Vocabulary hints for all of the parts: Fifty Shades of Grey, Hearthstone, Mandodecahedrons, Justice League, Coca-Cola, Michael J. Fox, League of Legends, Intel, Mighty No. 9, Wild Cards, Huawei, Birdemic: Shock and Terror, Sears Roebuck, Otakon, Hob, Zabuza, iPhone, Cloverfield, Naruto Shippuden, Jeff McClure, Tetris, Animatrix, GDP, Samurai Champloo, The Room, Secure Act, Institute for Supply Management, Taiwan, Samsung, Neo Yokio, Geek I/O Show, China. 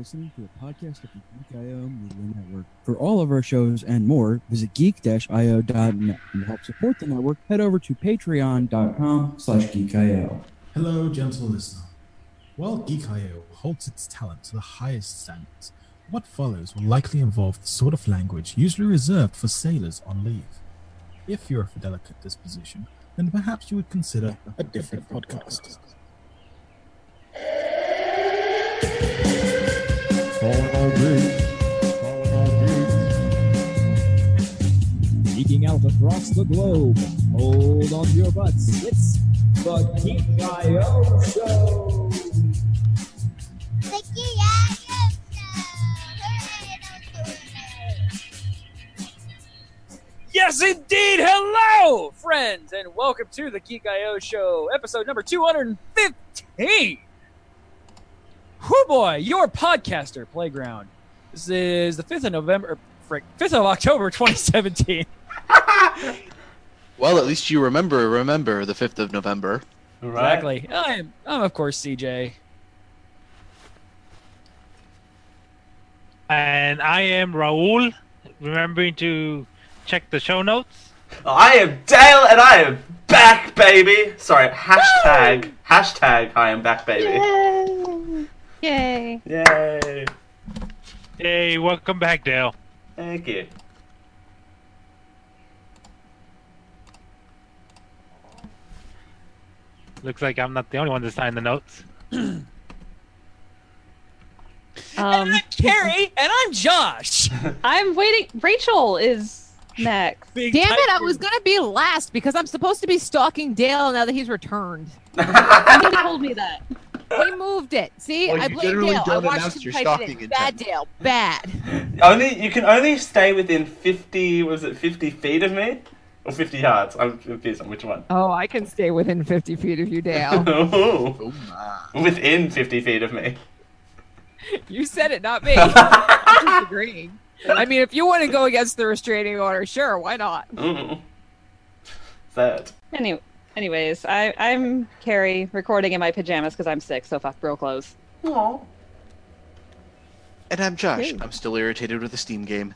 listening to a podcast of the Geek I/O Media Network. For all of our shows and more, visit geek-io.net. And to help support the network, head over to patreon.com/geekio. Hello, gentle listener. While Geek I/O holds its talent to the highest standards, what follows will likely involve the sort of language usually reserved for sailors on leave. If you're of a delicate disposition, then perhaps you would consider a different podcast. Geeking out across the globe. Hold on to your butts. It's the Geek I/O Show. The Geek I/O Show. Yes, indeed. Hello, friends, and welcome to the Geek I/O Show, episode number 215. Whoo boy, your podcaster playground. This is the 5th of October 2017. Well, at least you remember the 5th of November. All right. Exactly. I'm of course CJ. And I am Raul, remembering to check the show notes. I am Dale and I am back, baby. Sorry, hashtag Woo! Hashtag I am back, baby. Yay. Yay. Yay. Hey, welcome back, Dale. Thank you. Looks like I'm not the only one to sign the notes. And I'm Carrie, and I'm Josh. I'm waiting. Rachel is next. Big Damn it, I was going to be last because I'm supposed to be stalking Dale now that he's returned. He told me that. He moved it. See, well, I blamed Dale. I watched him type it in. Bad Dale. Bad. You can only stay within 50 feet of me? Or 50 yards? I'm confused on which one. Oh, I can stay within 50 feet of you, Dale. Oh, my. Within 50 feet of me. You said it, not me. I'm disagreeing. I mean, if you want to go against the restraining order, sure, why not? Mm-hmm. That. Anyways, I'm Carrie, recording in my pajamas because I'm sick, so fuck real clothes. Aww. And I'm Josh. Hey. I'm still irritated with the Steam game.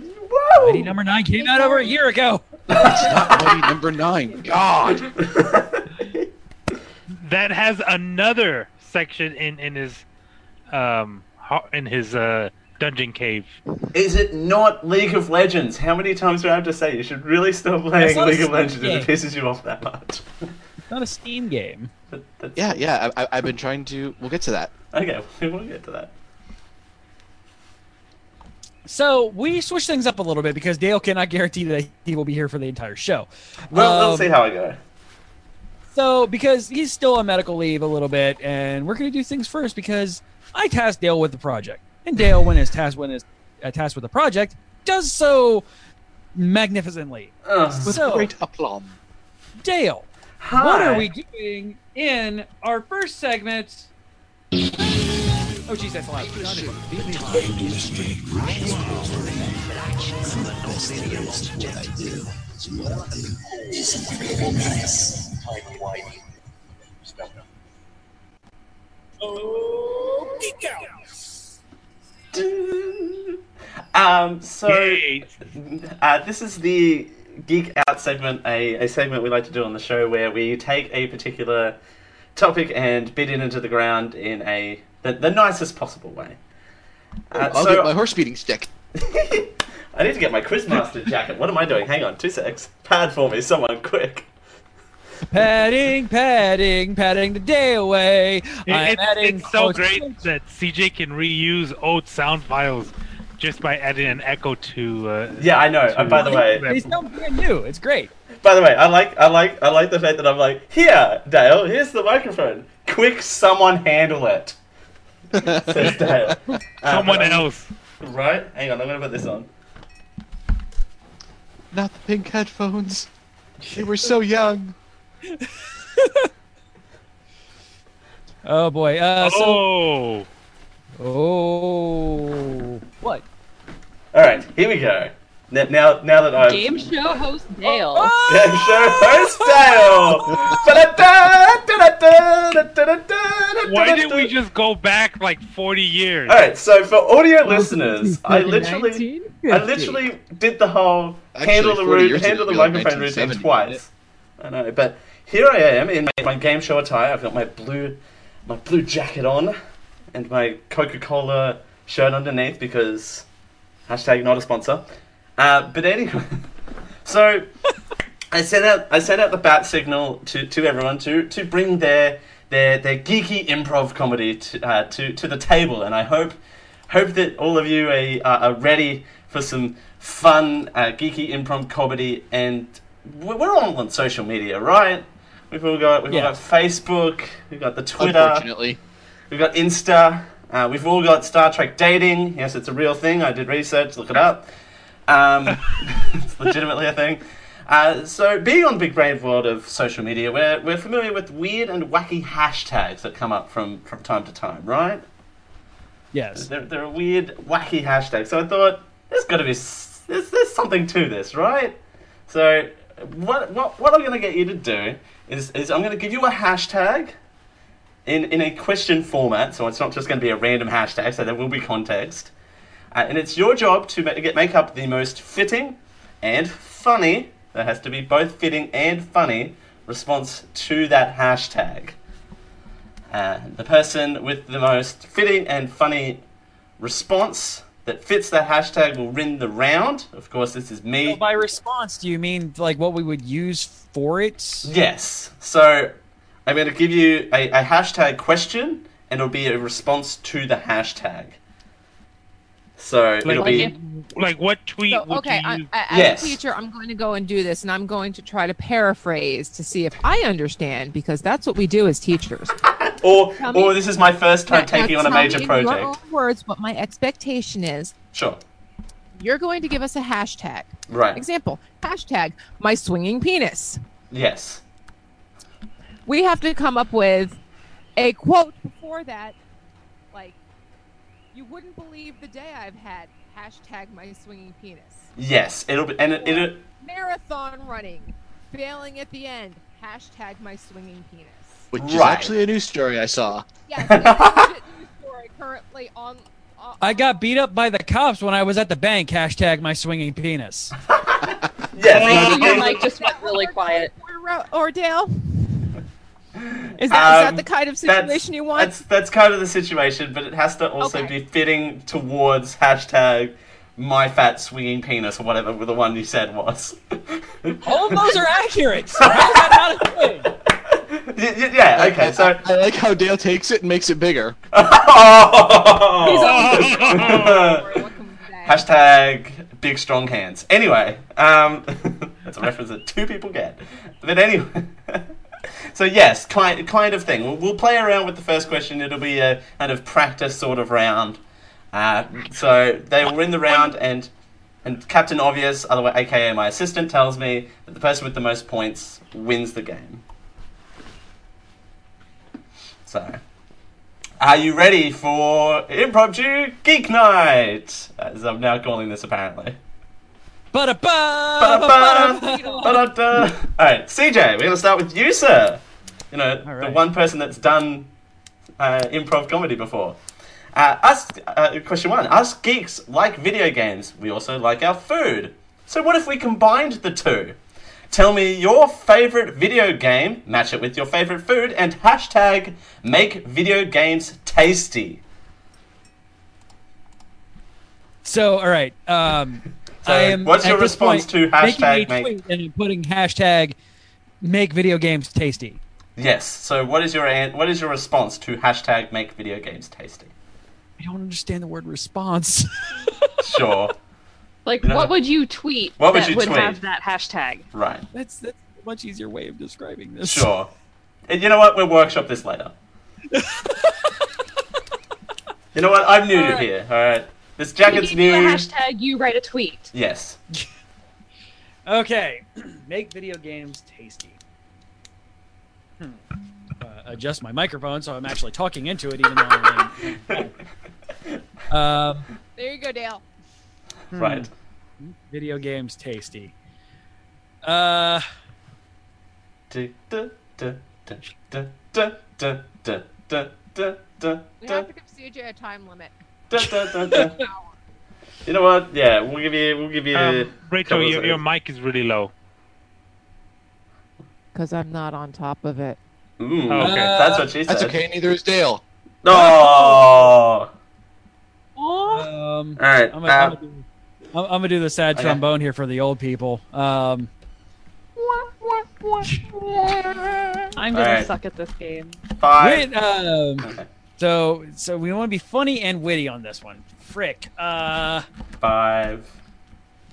Whoa! Mighty No. 9 came out over a year ago! It's not Mighty No. 9. God! That has another section in his dungeon cave. Is it not League of Legends? How many times do I have to say you should really stop playing League of Legends if it pisses you off that much? It's not a Steam game. Yeah. I've been trying to... We'll get to that. Okay, we'll get to that. So, we switch things up a little bit because Dale cannot guarantee that he will be here for the entire show. Well, we'll see how I go. So, because he's still on medical leave a little bit, and we're going to do things first because I tasked Dale with the project. And Dale, when is tasked with the project, does so magnificently. With great aplomb. Dale, what are we doing in our first segment? Oh, geez, that's a lot. Oh, geek out. This is the Geek Out segment, a segment we like to do on the show where we take a particular topic and beat it into the ground in the nicest possible way. I'll get my horse beating stick. I need to get my Quizmaster jacket. What am I doing? Hang on, 2 secs. Pad for me, someone, quick. Padding the day away. It's so great that CJ can reuse old sound files just by adding an echo to. Yeah, I know. And by the way, they sound brand new. It's great. By the way, I like the fact that I'm like, here, Dale. Here's the microphone. Quick, someone handle it. Says Dale. Someone else. Right? Hang on. I'm gonna put this on. Not the pink headphones. They were so young. Oh boy. What? All right, here we go. Now that I'm game show host Dale. Game show host Dale. Why did we just go back like 40 years? Alright, so for audio listeners, I literally did the whole handle the microphone routine twice. I know, but here I am in my game show attire. I've got my blue jacket on and my Coca-Cola shirt underneath because hashtag not a sponsor. But anyway, so I sent out the bat signal to everyone to bring their geeky improv comedy to the table, and I hope that all of you are ready for some fun geeky improv comedy. And we're all on social media, right? We've all got Facebook, we've got the Twitter, unfortunately, we've got Insta, we've all got Star Trek dating. Yes, it's a real thing. I did research. Look it up. It's legitimately a thing. So being on the big brave world of social media, we're familiar with weird and wacky hashtags that come up from time to time, right? Yes. There are weird, wacky hashtags. So I thought, there's something to this, right? So what I'm going to get you to do is I'm going to give you a hashtag in a question format, so it's not just going to be a random hashtag, so there will be context. And it's your job to make up the most fitting and funny, that has to be both fitting and funny, response to that hashtag. The person with the most fitting and funny response that fits that hashtag will win the round. Of course, this is me. Well, by response, do you mean like what we would use for it? Yes. So I'm going to give you a hashtag question, and it'll be a response to the hashtag. So it'll be like what tweet? Okay, as a teacher, I'm going to go and do this, and I'm going to try to paraphrase to see if I understand, because that's what we do as teachers. or this is my first time taking on a major project. Tell me in your own words what my expectation is. Sure. You're going to give us a hashtag. Right. Example: hashtag my swinging penis. Yes. We have to come up with a quote before that. You wouldn't believe the day I've had. Hashtag my swinging penis. Yes, it'll be, and it'll marathon running, failing at the end. Hashtag my swinging penis. Which is actually a news story I saw. Yes, it's a legit news story currently on. I got beat up by the cops when I was at the bank. Hashtag my swinging penis. Yes, your mic just went really quiet. Or Dale. Is that the kind of situation you want? That's kind of the situation, but it has to also be fitting towards hashtag my fat swinging penis or whatever the one you said was. All of those are accurate. So how's that not a thing? Yeah, okay, so... I like how Dale takes it and makes it bigger. Hashtag big strong hands. Anyway, that's a reference that two people get. But anyway... So yes, kind of thing. We'll play around with the first question. It'll be a kind of practice sort of round. So they will win the round, and Captain Obvious, otherwise aka my assistant, tells me that the person with the most points wins the game. So, are you ready for Impromptu Geek Night? As I'm now calling this, apparently. Alright, CJ, we're going to start with you, sir. You know, the one person that's done improv comedy before. Question one, us geeks like video games. We also like our food. So what if we combined the two? Tell me your favourite video game, match it with your favourite food, and hashtag make video games tasty. So, alright, So what's your response to hashtag make? And putting hashtag make video games tasty. Yes. So what is your response to hashtag make video games tasty? I don't understand the word response. Sure. Like, you know, what would you tweet? What would you tweet? Have that hashtag? Right. That's a much easier way of describing this. Sure. And you know what? We'll workshop this later. You know what? I'm new to here. All right. This jacket's new. You hashtag, you write a tweet. Yes. Okay. Make video games tasty. Adjust my microphone so I'm actually talking into it, even though I'm there you go, Dale. Right. Video games tasty. We have to give CJ a time limit. You know what? Yeah, we'll give you. Rachel, your mic is really low. Because I'm not on top of it. Ooh, okay. That's what she said. That's okay. Neither is Dale. No. All right. I'm gonna do the sad trombone here for the old people. I'm gonna suck at this game. Five. Wait, okay. So we want to be funny and witty on this one. Frick. Five.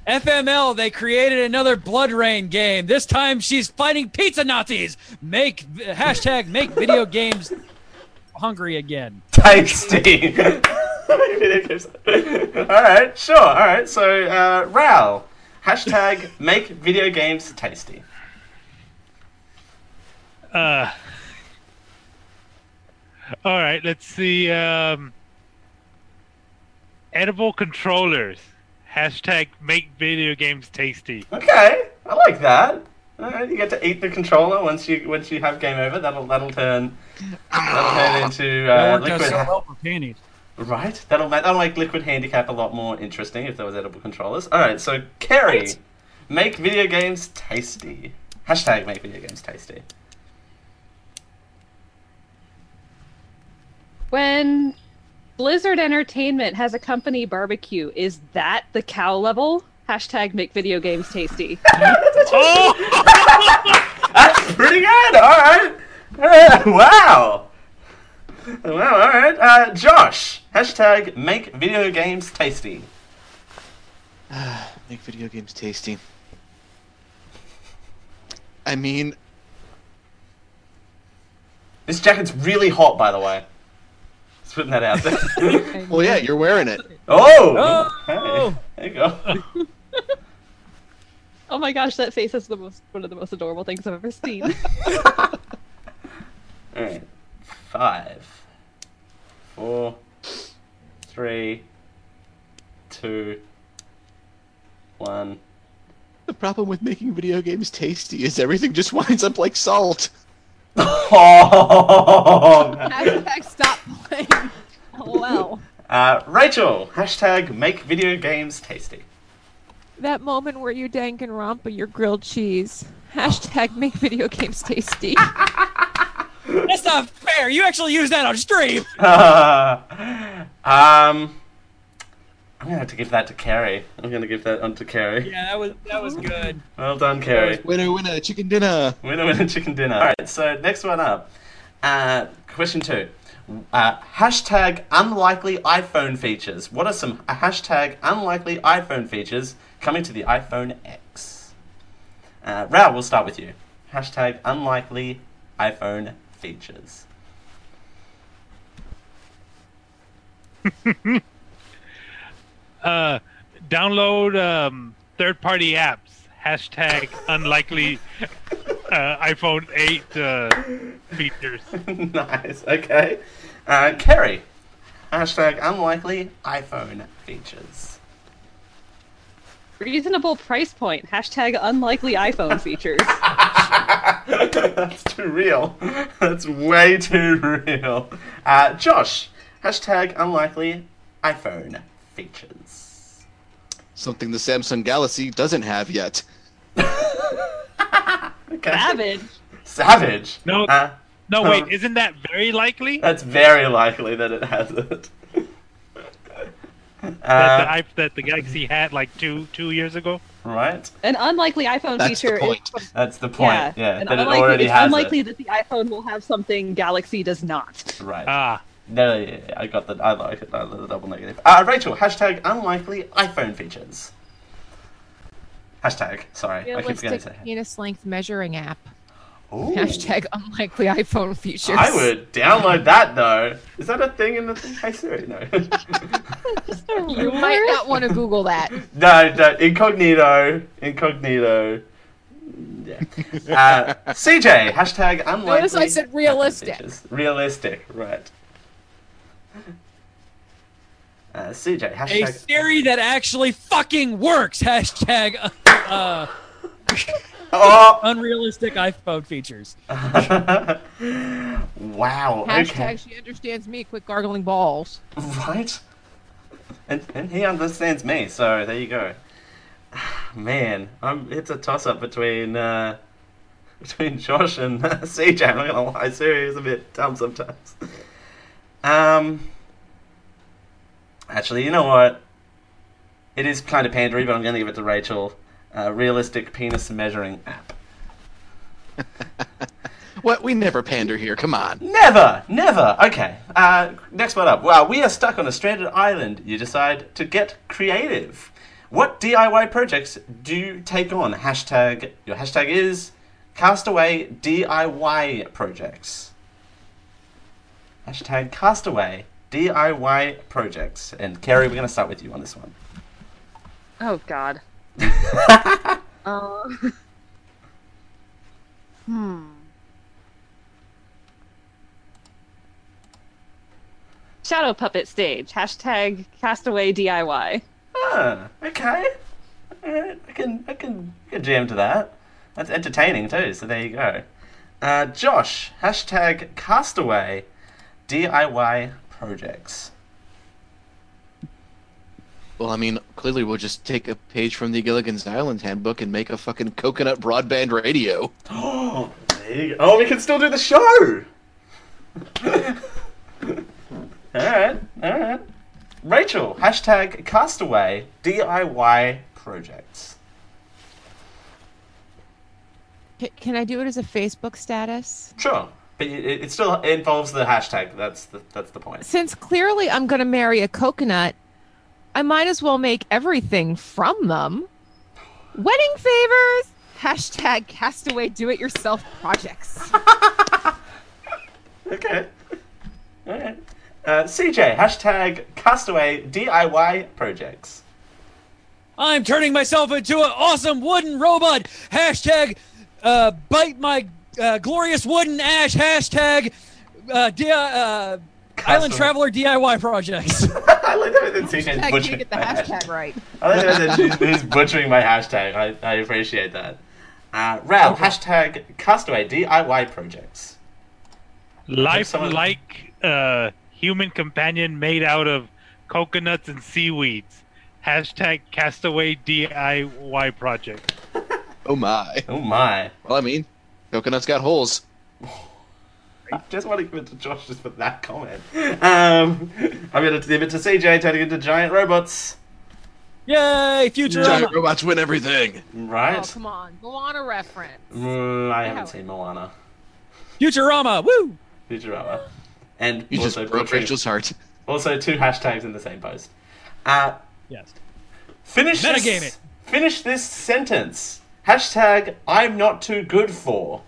FML, they created another Blood Rain game. This time she's fighting pizza Nazis. Make video games hungry again. Type Steam. Alright, sure. Alright, so Ral. # make video games tasty. Alright, let's see. Edible controllers. # make video games tasty. Okay, I like that. You get to eat the controller once you have game over. That'll turn into liquid. So well for panties. Right. That'll make Liquid Handicap a lot more interesting if there was edible controllers. All right. So Carrie, make video games tasty. # make video games tasty. When Blizzard Entertainment has a company barbecue, is that the cow level? # make video games tasty. That's pretty good. All right. Wow. All right. Josh. # make video games tasty. Make video games tasty. I mean, this jacket's really hot, by the way. Putting that out there. Well, yeah, you're wearing it. Oh! Hey, there you go. Oh my gosh, that face is one of the most adorable things I've ever seen. Alright. 5, 4, 3, 2, 1. The problem with making video games tasty is everything just winds up like salt. Oh! # stop playing. Oh, well. Rachel, # make video games tasty. That moment where you Danganronpa your grilled cheese. # make video games tasty. That's not fair. You actually use that on stream. I'm gonna have to give that to Carrie. Yeah, that was good. Well done, Carrie. Winner, chicken dinner. Chicken dinner. All right, so next one up. Question 2. # unlikely iPhone features. What are some # unlikely iPhone features coming to the iPhone X? Rao, we'll start with you. # unlikely iPhone features. Download third-party apps. # unlikely iPhone 8 features. Nice. Okay. Carrie. # unlikely iPhone features. Reasonable price point. # unlikely iPhone features. That's too real. That's way too real. Josh. # unlikely iPhone features. Something the Samsung Galaxy doesn't have yet. Okay. Savage. No, no, wait, isn't that very likely? That's very likely that it has it. that the Galaxy had like two years ago. Right. An unlikely iPhone feature. That's the point. Yeah. That it already has. It's unlikely that the iPhone will have something Galaxy does not. Right. No, yeah, I got that. I like it. I like the double negative. Rachel, # unlikely iPhone features. #, sorry. Realistic I keep forgetting to say penis length measuring app. Ooh. # unlikely iPhone features. I would download that, though. Is that a thing in the thing? Hey, Siri, no. You might not want to Google that. No, incognito. Yeah. CJ, # unlikely. Notice I said realistic. Realistic, right. CJ, # a theory that actually fucking works. # Unrealistic iPhone features. Wow. Hashtag okay. She understands me. Quit gargling balls. Right? And he understands me, so there you go. Man, it's a toss-up between between Josh and CJ. I'm not gonna lie, Siri is a bit dumb sometimes. Actually, you know what? It is kind of pandery, but I'm gonna give it to Rachel. Realistic penis measuring app. What? We never pander here. Come on. Never, never. Okay. Next one up. Wow, we are stuck on a stranded island. You decide to get creative. What DIY projects do you take on? Hashtag, your hashtag is Castaway DIY Projects. Hashtag Castaway DIY Projects. And Kerry, we're going to start with you on this one. Oh, God. Shadow Puppet Stage. Hashtag Castaway DIY. Ah, okay. I can jam to that. That's entertaining too, so there you go. Josh, hashtag Castaway DIY Projects. Well, I mean, clearly we'll just take a page from the Gilligan's Island handbook and make a fucking coconut broadband radio. Oh, there you go. Oh, we can still do the show! Alright, alright. Rachel, hashtag Castaway DIY Projects. Can I do it as a Facebook status? Sure, but it still involves the hashtag. That's the point. Since clearly I'm going to marry a coconut, I might as well make everything from them. Wedding favors, hashtag Castaway Do-It-Yourself Projects. Okay. All right. CJ, hashtag Castaway DIY Projects. I'm turning myself into an awesome wooden robot. Hashtag bite my glorious wooden ash. Hashtag Island Traveler DIY Projects. I like that CJ's butchering. You get the hashtag right. I like that she's butchering my hashtag. I appreciate that. Ralph, hashtag Castaway DIY Projects. Life like human companion made out of coconuts and seaweeds. Hashtag Castaway DIY Project. Oh my. Oh my. Well, I mean, coconuts got holes. I just want to give it to Josh just for that comment. I'm going to give it to CJ, turning into giant robots. Yay, future! Giant robots win everything. Right? Oh, come on. Moana reference. I haven't seen Moana. Futurama, woo! Futurama. And you also just broke Rachel's heart. Also, two hashtags in the same post. Yes. Finish this sentence. Hashtag, I'm not too good for.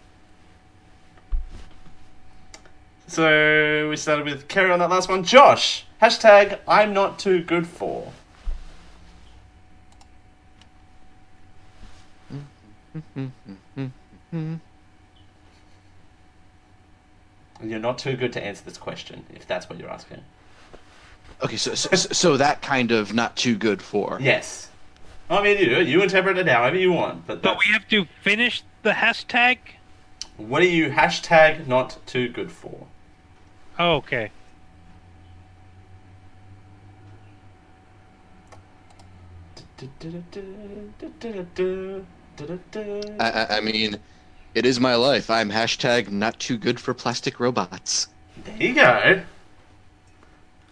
So, we started with Kerry on that last one. Josh, hashtag, I'm not too good for. You're not too good to answer this question, if that's what you're asking. Okay, so that kind of not too good for. Yes. I mean, you interpret it however you want. But we have to finish the hashtag? What are you hashtag not too good for? Oh, okay. I mean... It is my life. I'm hashtag not too good for plastic robots. There you go.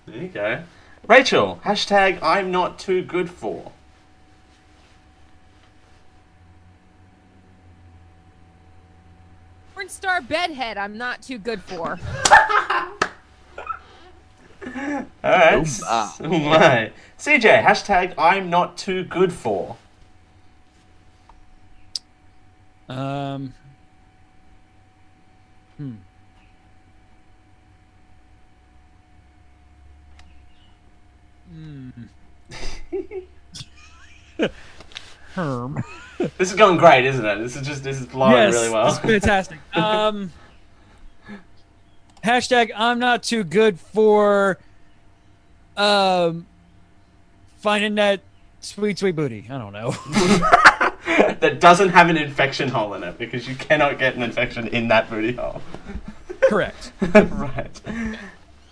There you go. Rachel, hashtag I'm not too good for. Porn star bedhead I'm not too good for. Alright. Oh my. CJ, hashtag I'm not too good for. Herm. This is going great, isn't it? This is blowing really well. It's fantastic. Hashtag I'm not too good for finding that sweet booty. I don't know. That doesn't have an infection hole in it, because you cannot get an infection in that booty hole. Correct. Right.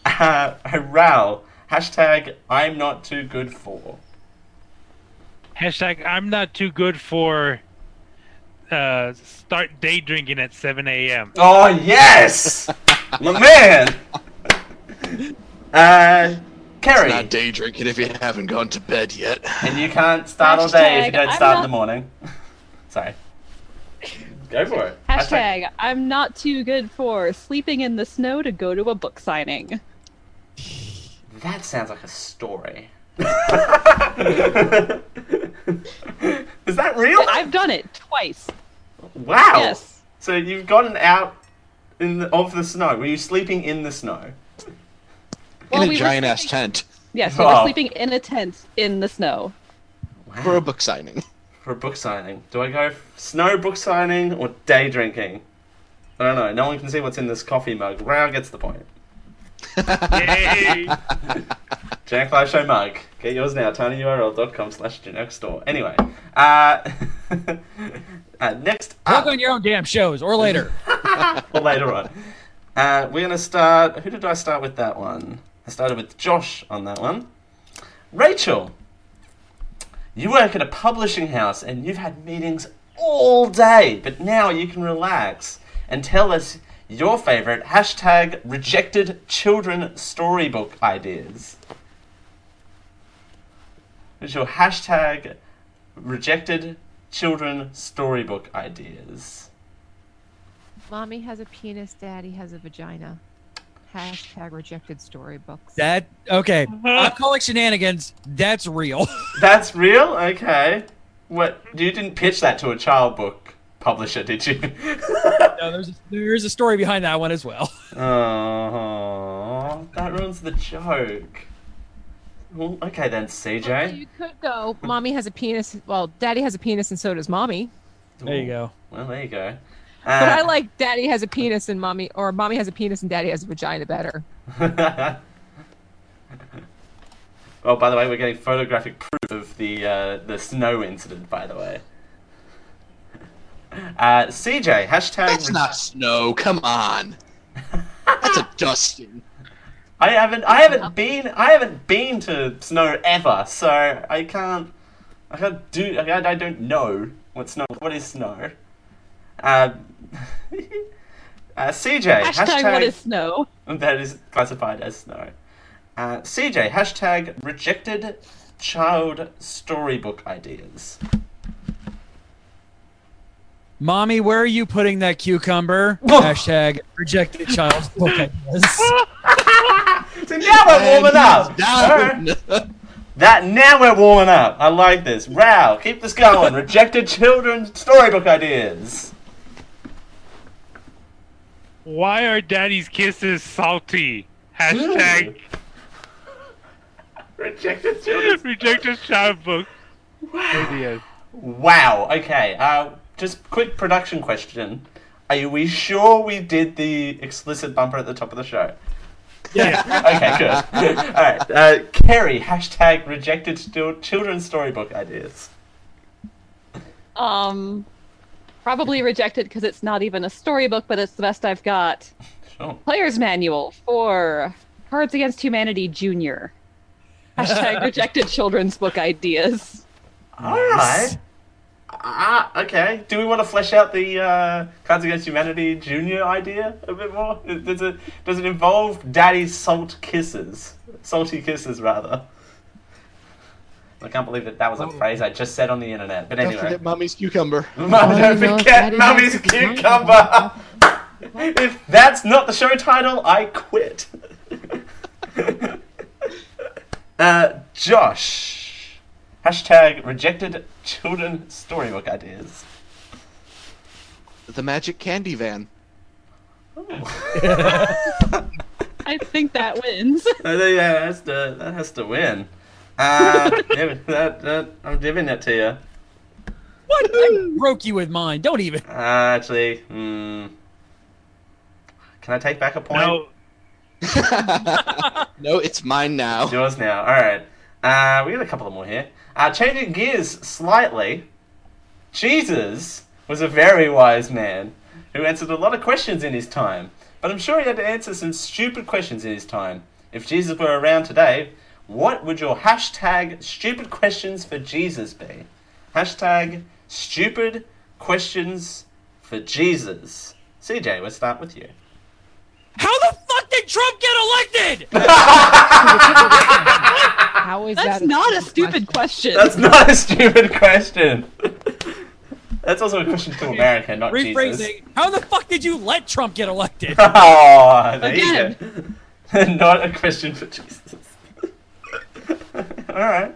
Ral, hashtag I'm not too good for. Hashtag I'm not too good for start day drinking at 7 a.m. Oh, yes! My man! Carrie. It's not day drinking if you haven't gone to bed yet. And you can't start all day if you don't start in the morning. Sorry. Go for it. Hashtag I'm not too good for sleeping in the snow to go to a book signing. That sounds like a story. Is that real? I've done it twice. Wow. Yes. So you've gotten out in of the snow. Were you sleeping in the snow? Well, in a giant-ass tent. Yes, we were sleeping in a tent in the snow. Wow. For a book signing. For a book signing. Do I go snow book signing or day drinking? I don't know. No one can see what's in this coffee mug. Rao gets the point. Yay! Jack Flash Show mug. Get yours now. tinyurl.com/generic store. Anyway. Next up. Work on your own damn shows, or later. Or later on. We're going to start... Who did I start with that one? I started with Josh on that one. Rachel, you work at a publishing house and you've had meetings all day, but now you can relax and tell us your favorite hashtag rejected children storybook ideas. What's your hashtag rejected children storybook ideas? Mommy has a penis, daddy has a vagina. Hashtag rejected storybooks. That, okay. I'm calling shenanigans. That's real. That's real? Okay. What, you didn't pitch that to a child book publisher, did you? No, there's a story behind that one as well. Oh, that ruins the joke. Well, okay then, CJ. Well, you could go, mommy has a penis, well, daddy has a penis and so does mommy. There you go. Well, there you go. But I like daddy has a penis and mommy, or mommy has a penis and daddy has a vagina better. Oh, by the way, we're getting photographic proof of the snow incident, by the way. CJ, hashtag... That's not snow, come on. That's a dusting. I haven't been to snow ever, so I don't know what snow, what is snow. CJ, hashtag what is snow? That is classified as snow. CJ, hashtag rejected child storybook ideas. Mommy, where are you putting that cucumber? Hashtag rejected child book ideas. So now we're warming up. Right. Now we're warming up. I like this. Wow, keep this going. Rejected children's storybook ideas. Why are daddy's kisses salty? Hashtag rejected children. Rejected child book. Wow. Wow. Okay. Just quick production question: are we sure we did the explicit bumper at the top of the show? Yeah. Okay. Good. All right. Carrie. Hashtag rejected children's storybook ideas. Probably rejected because it's not even a storybook, but it's the best I've got. Sure. Player's Manual for Cards Against Humanity Junior. Hashtag rejected children's book ideas. All right. Okay. Do we want to flesh out the Cards Against Humanity Junior idea a bit more? Does it involve daddy's salty kisses? I can't believe that that was a phrase I just said on the internet. But anyway. Don't forget mommy's cucumber. Don't forget mommy's cucumber. If that's not the show title, I quit. Josh. Hashtag rejected children storybook ideas. The magic candy van. Oh. I think that wins. I think that has to win. I'm giving that to you. What? I broke you with mine. Don't even. Can I take back a point? No. No, it's mine now. It's yours now. All right. We got a couple more here. Changing gears slightly. Jesus was a very wise man who answered a lot of questions in his time. But I'm sure he had to answer some stupid questions in his time. If Jesus were around today, what would your hashtag stupid questions for Jesus be? Hashtag stupid questions for Jesus. CJ, we'll start with you. How the fuck did Trump get elected? How is That's that not a stupid question. That's not a stupid question. That's also a question to America, not Rephrasing. Jesus. How the fuck did you let Trump get elected? Oh, there Again. You go. Not a question for Jesus. Alright.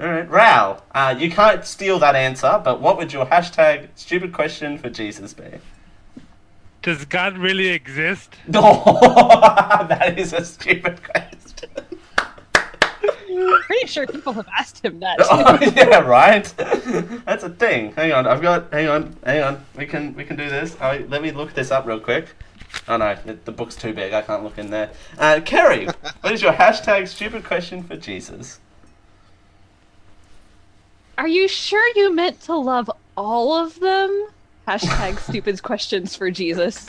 Alright. Rao, you can't steal that answer, but what would your hashtag stupid question for Jesus be? Does God really exist? Oh, that is a stupid question. I'm pretty sure people have asked him that. Oh, yeah, right? That's a thing. Hang on, I've got... Hang on. We can do this. Let me look this up real quick. Oh, no, the book's too big. I can't look in there. Kerry, what is your hashtag stupid question for Jesus? Are you sure you meant to love all of them? Hashtag stupid questions for Jesus.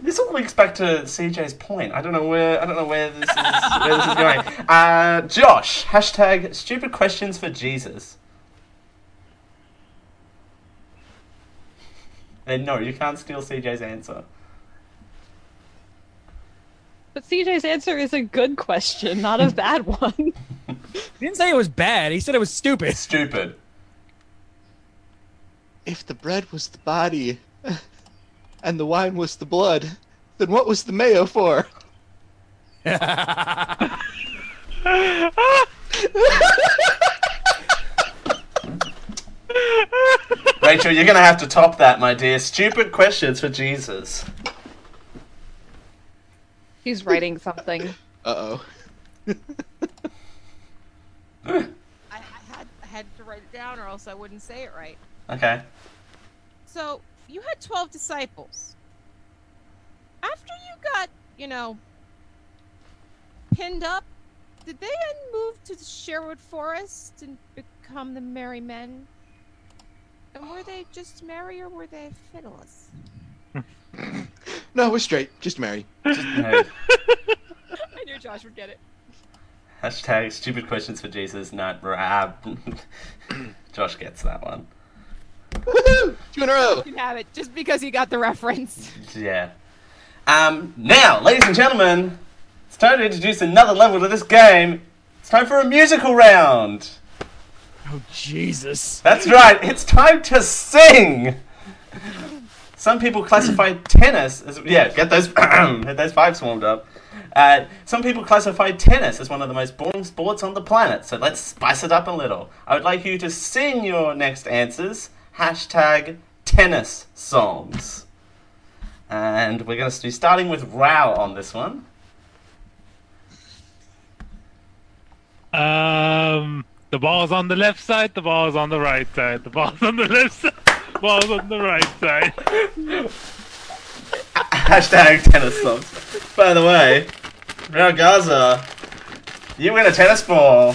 This all links back to CJ's point. I don't know where this is going. Josh, hashtag stupid questions for Jesus. And no, you can't steal CJ's answer. But CJ's answer is a good question, not a bad one. He didn't say it was bad. He said it was stupid. Stupid. If the bread was the body, and the wine was the blood, then what was the mayo for? Rachel, you're going to have to top that, my dear. Stupid questions for Jesus. He's writing something. Uh-oh. I had to write it down or else I wouldn't say it right. Okay. So, you had 12 disciples. After you got, pinned up, did they then move to the Sherwood Forest and become the Merry Men? And were they just merry or were they fiddlers? No, we're straight. Just merry. Just merry. I knew Josh would get it. Hashtag stupid questions for Jesus, not Rab. Josh gets that one. Woohoo! 2 in a row! You can have it, just because you got the reference. Yeah. Now, ladies and gentlemen, it's time to introduce another level to this game. It's time for a musical round! Oh, Jesus. That's right, it's time to sing! Some people classify tennis as... Yeah, get those pipes warmed up. Some people classify tennis as one of the most boring sports on the planet, so let's spice it up a little. I would like you to sing your next answers... Hashtag tennis songs. And we're going to be starting with Rao on this one. The ball's on the left side, the ball's on the right side, the ball's on the left side, the ball's on the right side. Hashtag tennis songs. By the way, Rao Gaza, you win a tennis ball.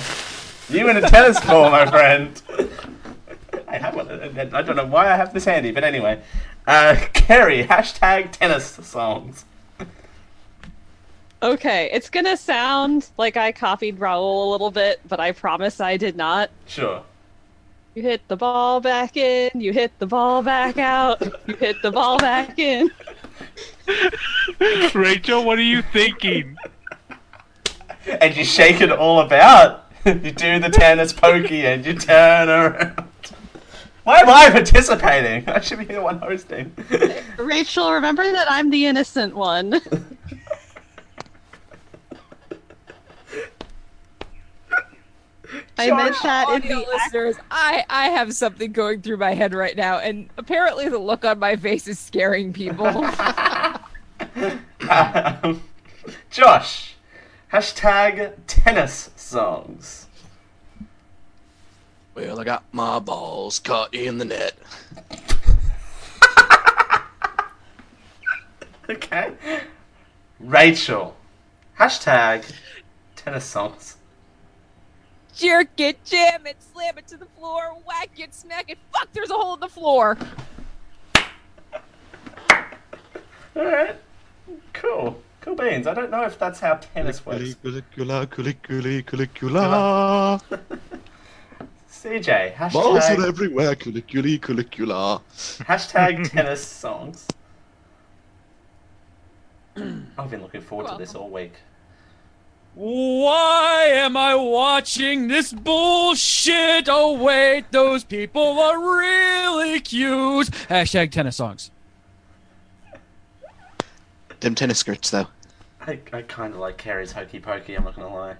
You win a tennis ball, my friend. I have one. I don't know why I have this handy, but anyway. Kerry, hashtag tennis songs. Okay, it's going to sound like I copied Raul a little bit, but I promise I did not. Sure. You hit the ball back in, you hit the ball back out, you hit the ball back in. Rachel, what are you thinking? And you shake it all about. You do the tennis pokey and you turn around. Why am I participating? I should be the one hosting. Rachel, remember that I'm the innocent one. I meant that in the listeners. I have something going through my head right now, and apparently the look on my face is scaring people. Josh, hashtag tennis songs. Well, I got my balls caught in the net. Okay. Rachel. Hashtag tennis songs. Jerk it, jam it, slam it to the floor, whack it, smack it, fuck, there's a hole in the floor. Alright. Cool. Cool beans. I don't know if that's how tennis works. Culicula. CJ, hashtag... Balls are everywhere, culicula. Hashtag tennis songs. I've been looking forward to this all week. Why am I watching this bullshit? Oh wait, those people are really cute. Hashtag tennis songs. Them tennis skirts though. I kind of like Carrie's hokey pokey. I'm not gonna lie.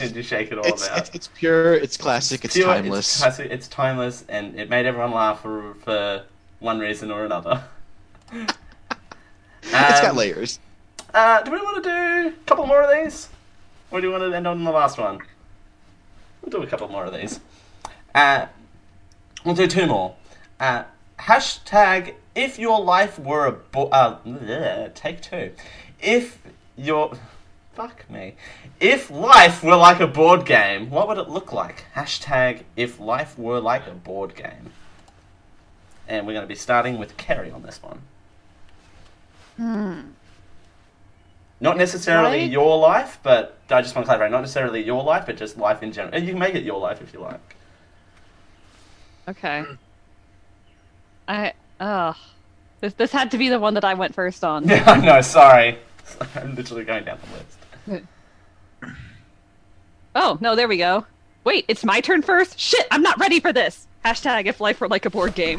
And you shake it all about. It's pure. It's classic. It's timeless. It's classic. It's timeless, and it made everyone laugh for one reason or another. It's got layers. Do we want to do a couple more of these? Or do you want to end on the last one? We'll do a couple more of these. We'll do two more. Hashtag, if your life were a take two. If life were like a board game, what would it look like? Hashtag, if life were like a board game. And we're going to be starting with Kerry on this one. Not necessarily your life, but I just want to clarify. Not necessarily your life, but just life in general. You can make it your life if you like. Okay. This had to be the one that I went first on. Yeah, no, sorry. I'm literally going down the list. Oh, no, there we go. Wait, it's my turn first? Shit, I'm not ready for this! Hashtag, if life were like a board game.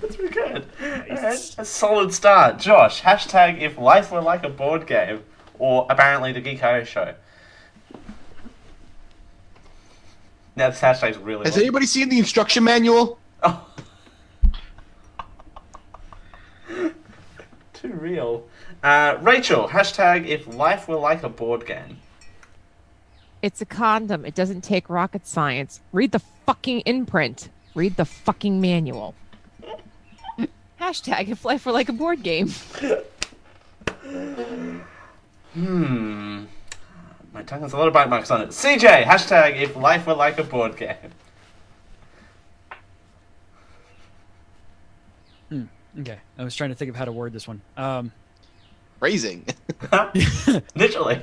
That's pretty good. Nice. A solid start. Josh, hashtag if life were like a board game, or apparently the Geek I/O show. Now this hashtag's really... Has anybody seen the instruction manual? Oh. Too real. Rachel, hashtag if life were like a board game. It's a condom. It doesn't take rocket science. Read the fucking imprint. Read the fucking manual. Hashtag, if life were like a board game. My tongue has a lot of bite marks on it. CJ, hashtag, if life were like a board game. Okay, I was trying to think of how to word this one. Phrasing. Literally.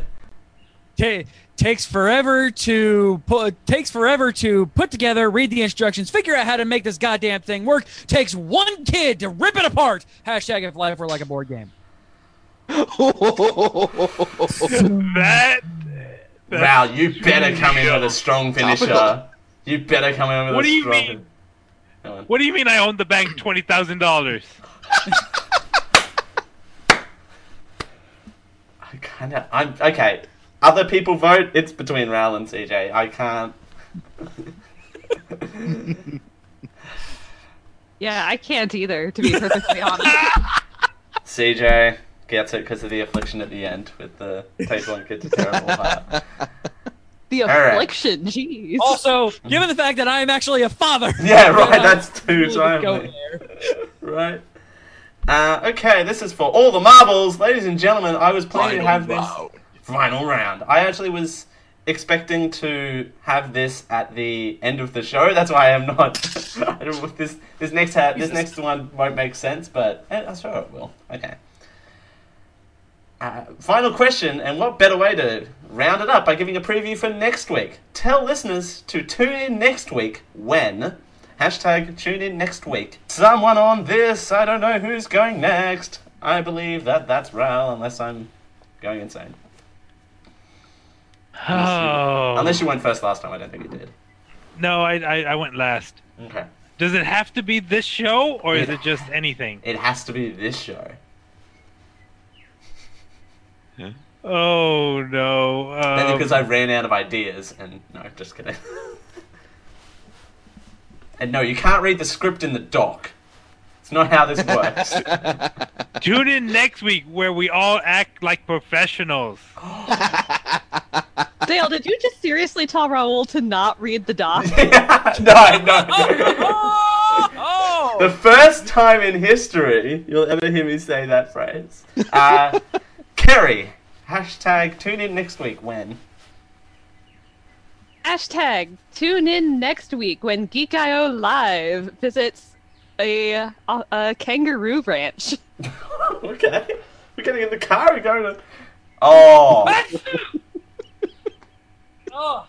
Takes forever to put together, read the instructions, figure out how to make this goddamn thing work. Takes one kid to rip it apart. Hashtag if life were like a board game. Wow, you better come in with a strong finisher. You better come in with a strong finisher. What do you mean I own the bank $20,000? Okay. Other people vote, it's between Raoul and CJ. I can't. Yeah, I can't either, to be perfectly honest. CJ gets it because of the affliction at the end with the take one kid to terrible heart. The affliction, jeez. Right. Also, given the fact that I am actually a father. Yeah, right, that's too timely. Right. Okay, this is for all the marbles. Ladies and gentlemen, I was planning to have this... Final round. I actually was expecting to have this at the end of the show. That's why I am not. I don't know if this next one won't make sense, but I'm sure it will. Okay. Final question, and what better way to round it up by giving a preview for next week? Tell listeners to tune in next week when hashtag tune in next week. Someone on this. I don't know who's going next. I believe that's Raoul, unless I'm going insane. Unless you went first last time, I don't think you did. No, I went last. Okay. Does it have to be this show, or is it just anything? It has to be this show. Huh? Oh, no. Maybe because I ran out of ideas, and... No, just kidding. And no, you can't read the script in the doc. It's not how this works. Tune in next week, where we all act like professionals. Dale, did you just seriously tell Raoul to not read the doc? Yeah, no. The first time in history you'll ever hear me say that phrase. Kerry, hashtag tune in next week when. Hashtag tune in next week when Geek I/O Live visits a kangaroo ranch. Okay. We're getting in the car, we're going to... Oh! Oh.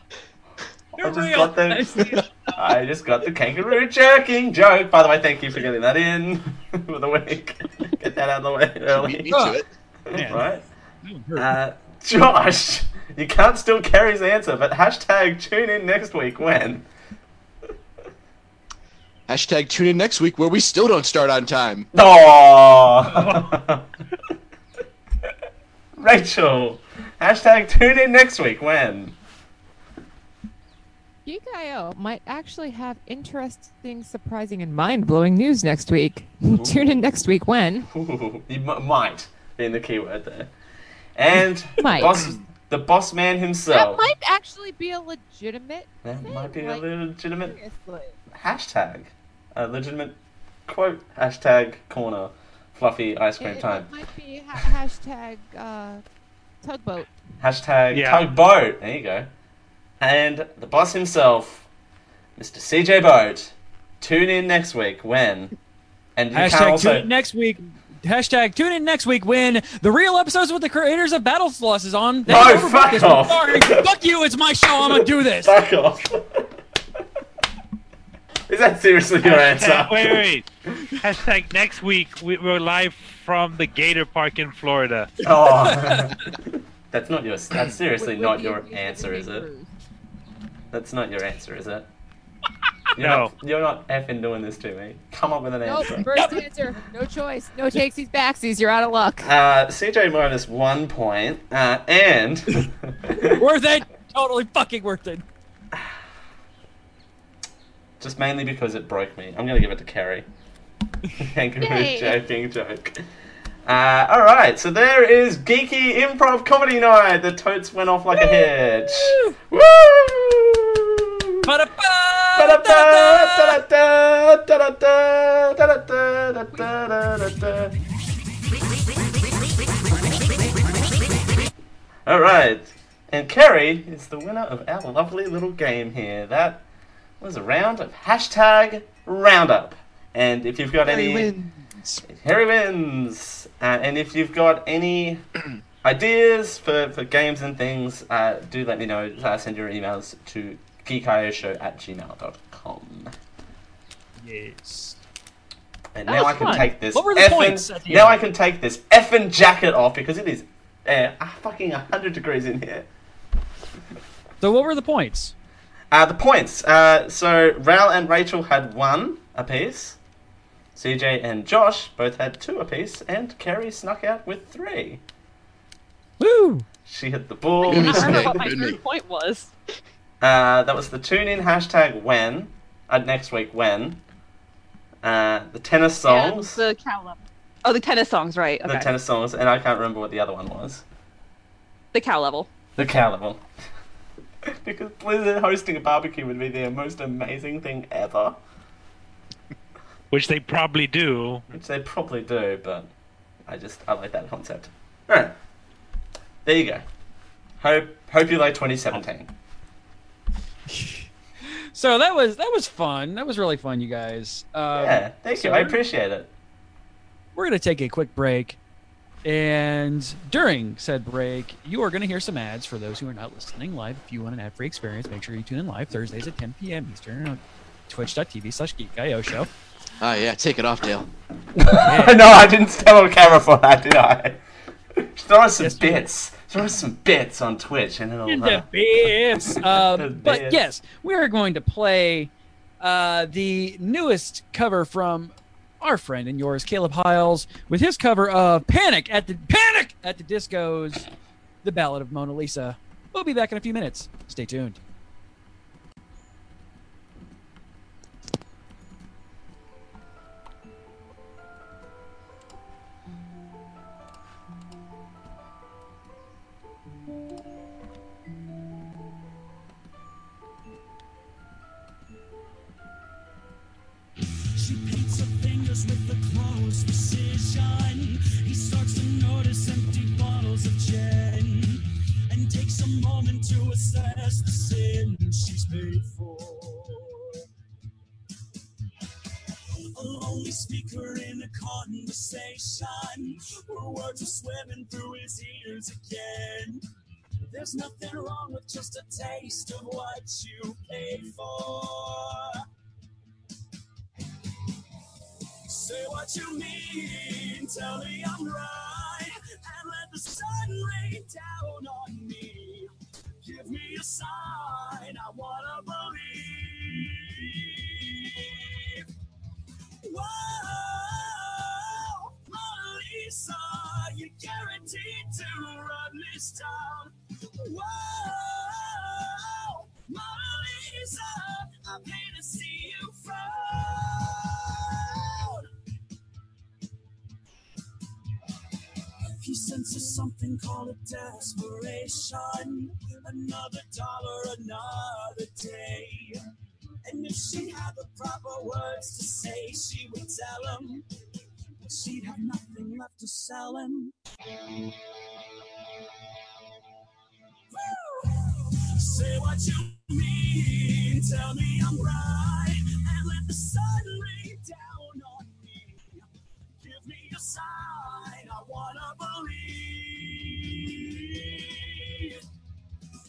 I just got the kangaroo jerking joke. By the way, thank you for getting that in with the week. Get that out of the way early. Right? Josh, you can't steal Kerry's answer, but hashtag tune in next week when? Hashtag tune in next week where we still don't start on time. Oh. Rachel, hashtag tune in next week when? Geek I/O might actually have interesting, surprising, and mind-blowing news next week. Tune in next week when? Ooh, you might being the keyword there. And the boss man himself. That might actually be a legitimate thing. Might be a legitimate hashtag. A legitimate quote. Hashtag corner. Fluffy ice cream time. It might be hashtag tugboat. Hashtag tugboat. There you go. And the boss himself, Mr. CJ Boat, tune in next week when... And you can also... Hashtag tune in next week when the real episodes with the creators of Battle Floss is on. No, fuck off. Sorry, fuck you, it's my show, I'm gonna do this. Fuck off. Is that seriously your answer? Wait. Hashtag next week, we're live from the Gator Park in Florida. Oh. That's not your... That's seriously not your answer, is it? That's not your answer, is it? You're not effing doing this to me. Come up with an answer. First answer. No choice. No takesies, backsies. You're out of luck. CJ minus 1 point. And... worth it. Totally fucking worth it. Just mainly because it broke me. I'm going to give it to Kerry. Kangaroo joking joke. Alright, so there is Geeky Improv Comedy Night. The totes went off like a hitch. Woo! Alright, and Kerry is the winner of our lovely little game here. That was a round of hashtag roundup. And if you've got Harry wins. And if you've got any ideas for games and things, do let me know. Send your emails to geekioshow@gmail.com. Yes. And now I can take this effing jacket off because it is fucking 100 degrees in here. So what were the points? The points. So Ral and Rachel had 1 apiece. CJ and Josh both had 2 apiece, and Kerry snuck out with 3. Woo! She hit the ball. I don't know what my third point was. That was the tune-in hashtag when, next week when, the tennis songs. And the Cowlump. Oh, the tennis songs, right. Okay. The tennis songs, and I can't remember what the other one was. The cow level. The cow level. Because Blizzard hosting a barbecue would be the most amazing thing ever. Which they probably do. But I like that concept. Alright. There you go. Hope you like 2017. So that was fun. That was really fun, you guys. Yeah, thank you. I appreciate it. We're going to take a quick break. And during said break, you are going to hear some ads for those who are not listening live. If you want an ad-free experience, make sure you tune in live Thursdays at 10 p.m. Eastern on twitch.tv/geekio show. Yeah, take it off, Dale. No, I didn't stand on camera for that, did I? Throw us some bits on Twitch and it'll... bits. But yes, we are going to play the newest cover from our friend and yours, Caleb Hyles, with his cover of Panic at the Disco's The Ballad of Mona Lisa. We'll be back in a few minutes. Stay tuned. With the close precision, he starts to notice empty bottles of gin and takes a moment to assess the sin. paid for. A lonely speaker in a conversation, where words are swimming through his ears again. There's nothing wrong with just a taste of what you pay for. Say what you mean, tell me I'm right, and let the sun rain down on me. Give me a sign, I wanna believe. Whoa, Mona Lisa, you're guaranteed to run this town. Whoa, Mona Lisa, I'm here to see you frown. He senses something called a desperation. Another dollar, another day. And if she had the proper words to say, she would tell him. But she'd have nothing left to sell him. Say what you mean, tell me I'm right, and let the sun rain down on me. Give me a sign, I wanna believe.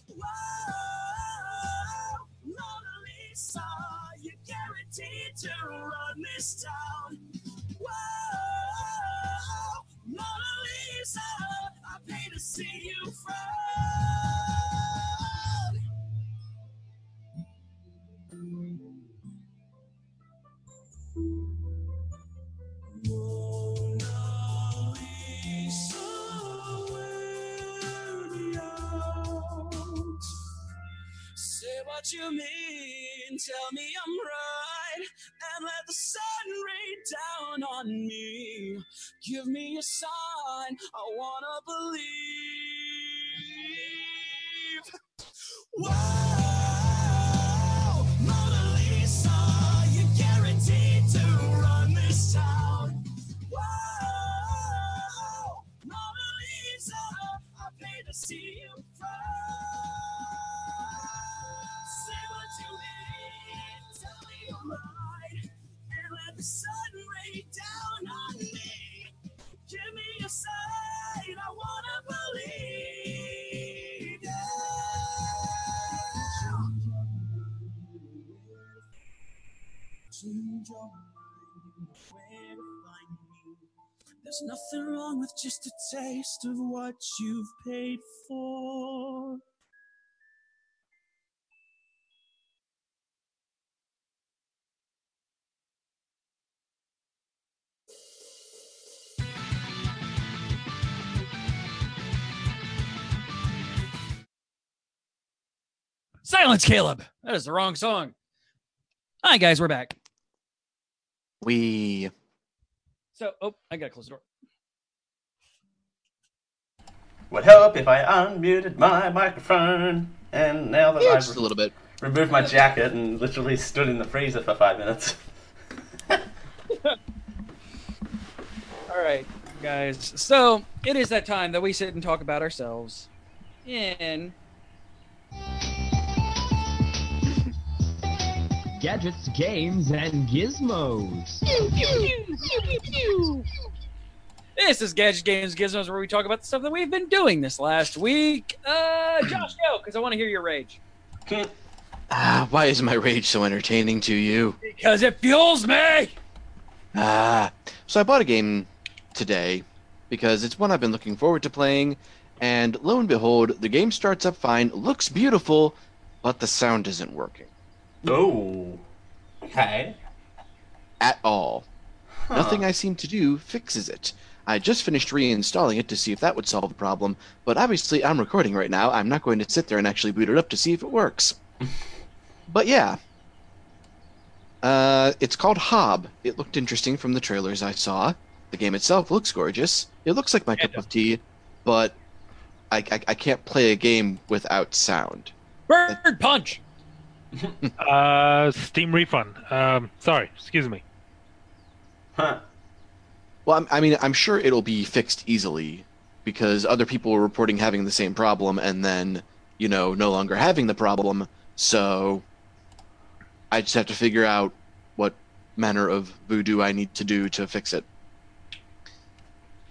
Whoa, Mona Lisa, you're guaranteed to run this town. Whoa, Mona Lisa, I pay to see you frown. What you mean, tell me I'm right, and let the sun rain down on me. Give me a sign, I wanna believe. Wow, Mona Lisa, you're guaranteed to run this town. Wow, Mona Lisa, I paid to see you first. The sun rained down on me. Give me a sign, I wanna believe. Change your mind, where to find me. There's nothing wrong with just a taste of what you've paid for. Silence, Caleb. That is the wrong song. Hi, guys. We're back. I gotta close the door. Would help if I unmuted my microphone. And now that I've removed my jacket and literally stood in the freezer for 5 minutes. All right, guys. So it is that time that we sit and talk about ourselves. And... gadgets, games, and gizmos. This is Gadgets, Games, Gizmos, where we talk about the stuff that we've been doing this last week. Josh, go, because I want to hear your rage. Why is my rage so entertaining to you? Because it fuels me! So I bought a game today, because it's one I've been looking forward to playing, and lo and behold, the game starts up fine, looks beautiful, but the sound isn't working. Oh, okay. At all. Huh. Nothing I seem to do fixes it. I just finished reinstalling it to see if that would solve the problem, but obviously I'm recording right now. I'm not going to sit there and actually boot it up to see if it works. But yeah. It's called Hob. It looked interesting from the trailers I saw. The game itself looks gorgeous. It looks like my cup of tea, but I can't play a game without sound. Bird punch! Steam refund. Sorry, excuse me. Huh. Well, I'm sure it'll be fixed easily, because other people were reporting having the same problem and then, no longer having the problem, so I just have to figure out what manner of voodoo I need to do to fix it.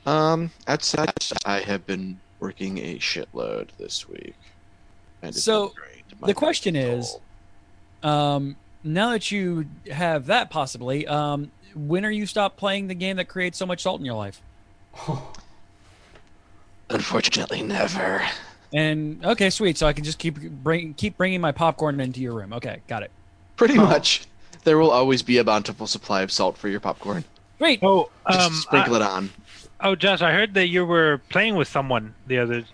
Outside, I have been working a shitload this week. So the question is, now that you have that possibly, when are you stop playing the game that creates so much salt in your life? Unfortunately, never. And okay, sweet. So I can just keep bringing my popcorn into your room. Okay, got it. Pretty much. There will always be a bountiful supply of salt for your popcorn. Great. Oh, just sprinkle it on. Oh, Josh, I heard that you were playing with someone the other day.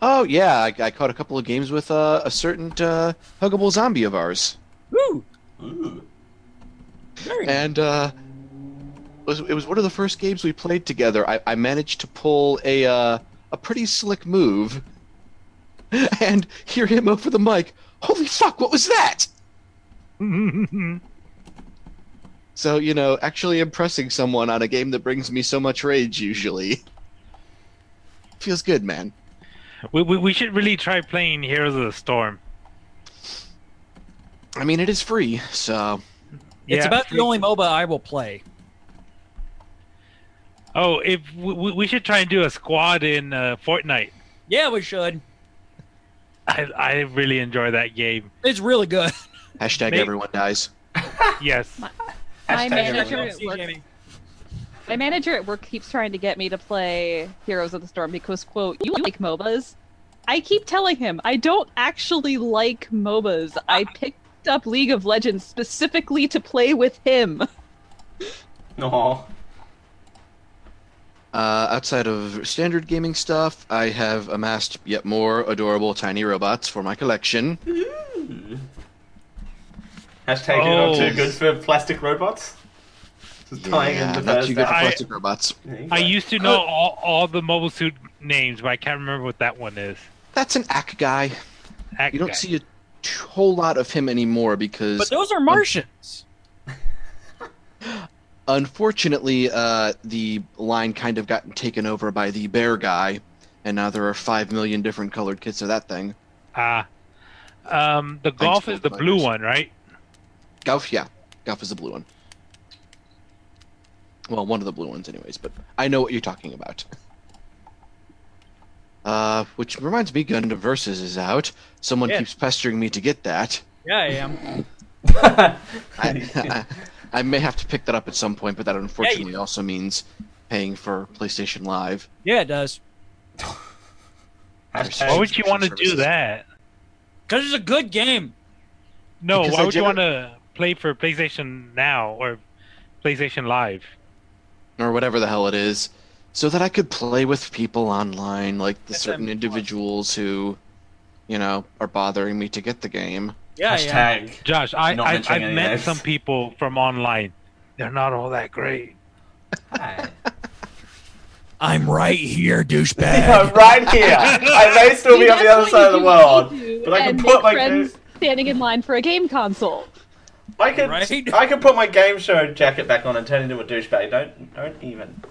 Oh, yeah. I caught a couple of games with a certain huggable zombie of ours. Woo! Ooh. Very nice. And it was one of the first games we played together. I managed to pull a pretty slick move and hear him over the mic, "Holy fuck, what was that?" So, you know, actually impressing someone on a game that brings me so much rage usually feels good, man. We should really try playing Heroes of the Storm. I mean, it is free, so... Yeah, it's about the only MOBA I will play. Oh, if we should try and do a squad in Fortnite. Yeah, we should. I really enjoy that game. It's really good. Hashtag everyone dies. Yes. My manager at work keeps trying to get me to play Heroes of the Storm because, quote, "You like MOBAs?" I keep telling him, I don't actually like MOBAs. I picked up League of Legends specifically to play with him. No. Outside of standard gaming stuff, I have amassed yet more adorable tiny robots for my collection. Ooh. Hashtag not too good for plastic robots. Yeah, not too good for plastic robots. I used to know all the mobile suit names, but I can't remember what that one is. That's an Ack guy. You don't see a whole lot of him anymore because... But those are Martians! Unfortunately, the line kind of got taken over by the bear guy, and now there are 5 million different colored kits of that thing. The golf is the blue one, right? Golf, yeah. Golf is the blue one. Well, one of the blue ones anyways, but I know what you're talking about. Which reminds me, Gundam Versus is out. Someone keeps pestering me to get that. Yeah, I am. I may have to pick that up at some point, but that unfortunately also means paying for PlayStation Live. Yeah, it does. Why would you want to do that? Because it's a good game. No, because why would you want to play for PlayStation Now or PlayStation Live or whatever the hell it is, so that I could play with people online, like the certain individuals who, you know, are bothering me to get the game. Yeah, hashtag Josh, I've met some people from online. They're not all that great. I'm right here, douchebag. I'm right here. I may still be on the other side of the world, but I can put my friends standing in line for a game console. I can put my game show jacket back on and turn into a douchebag. Don't even.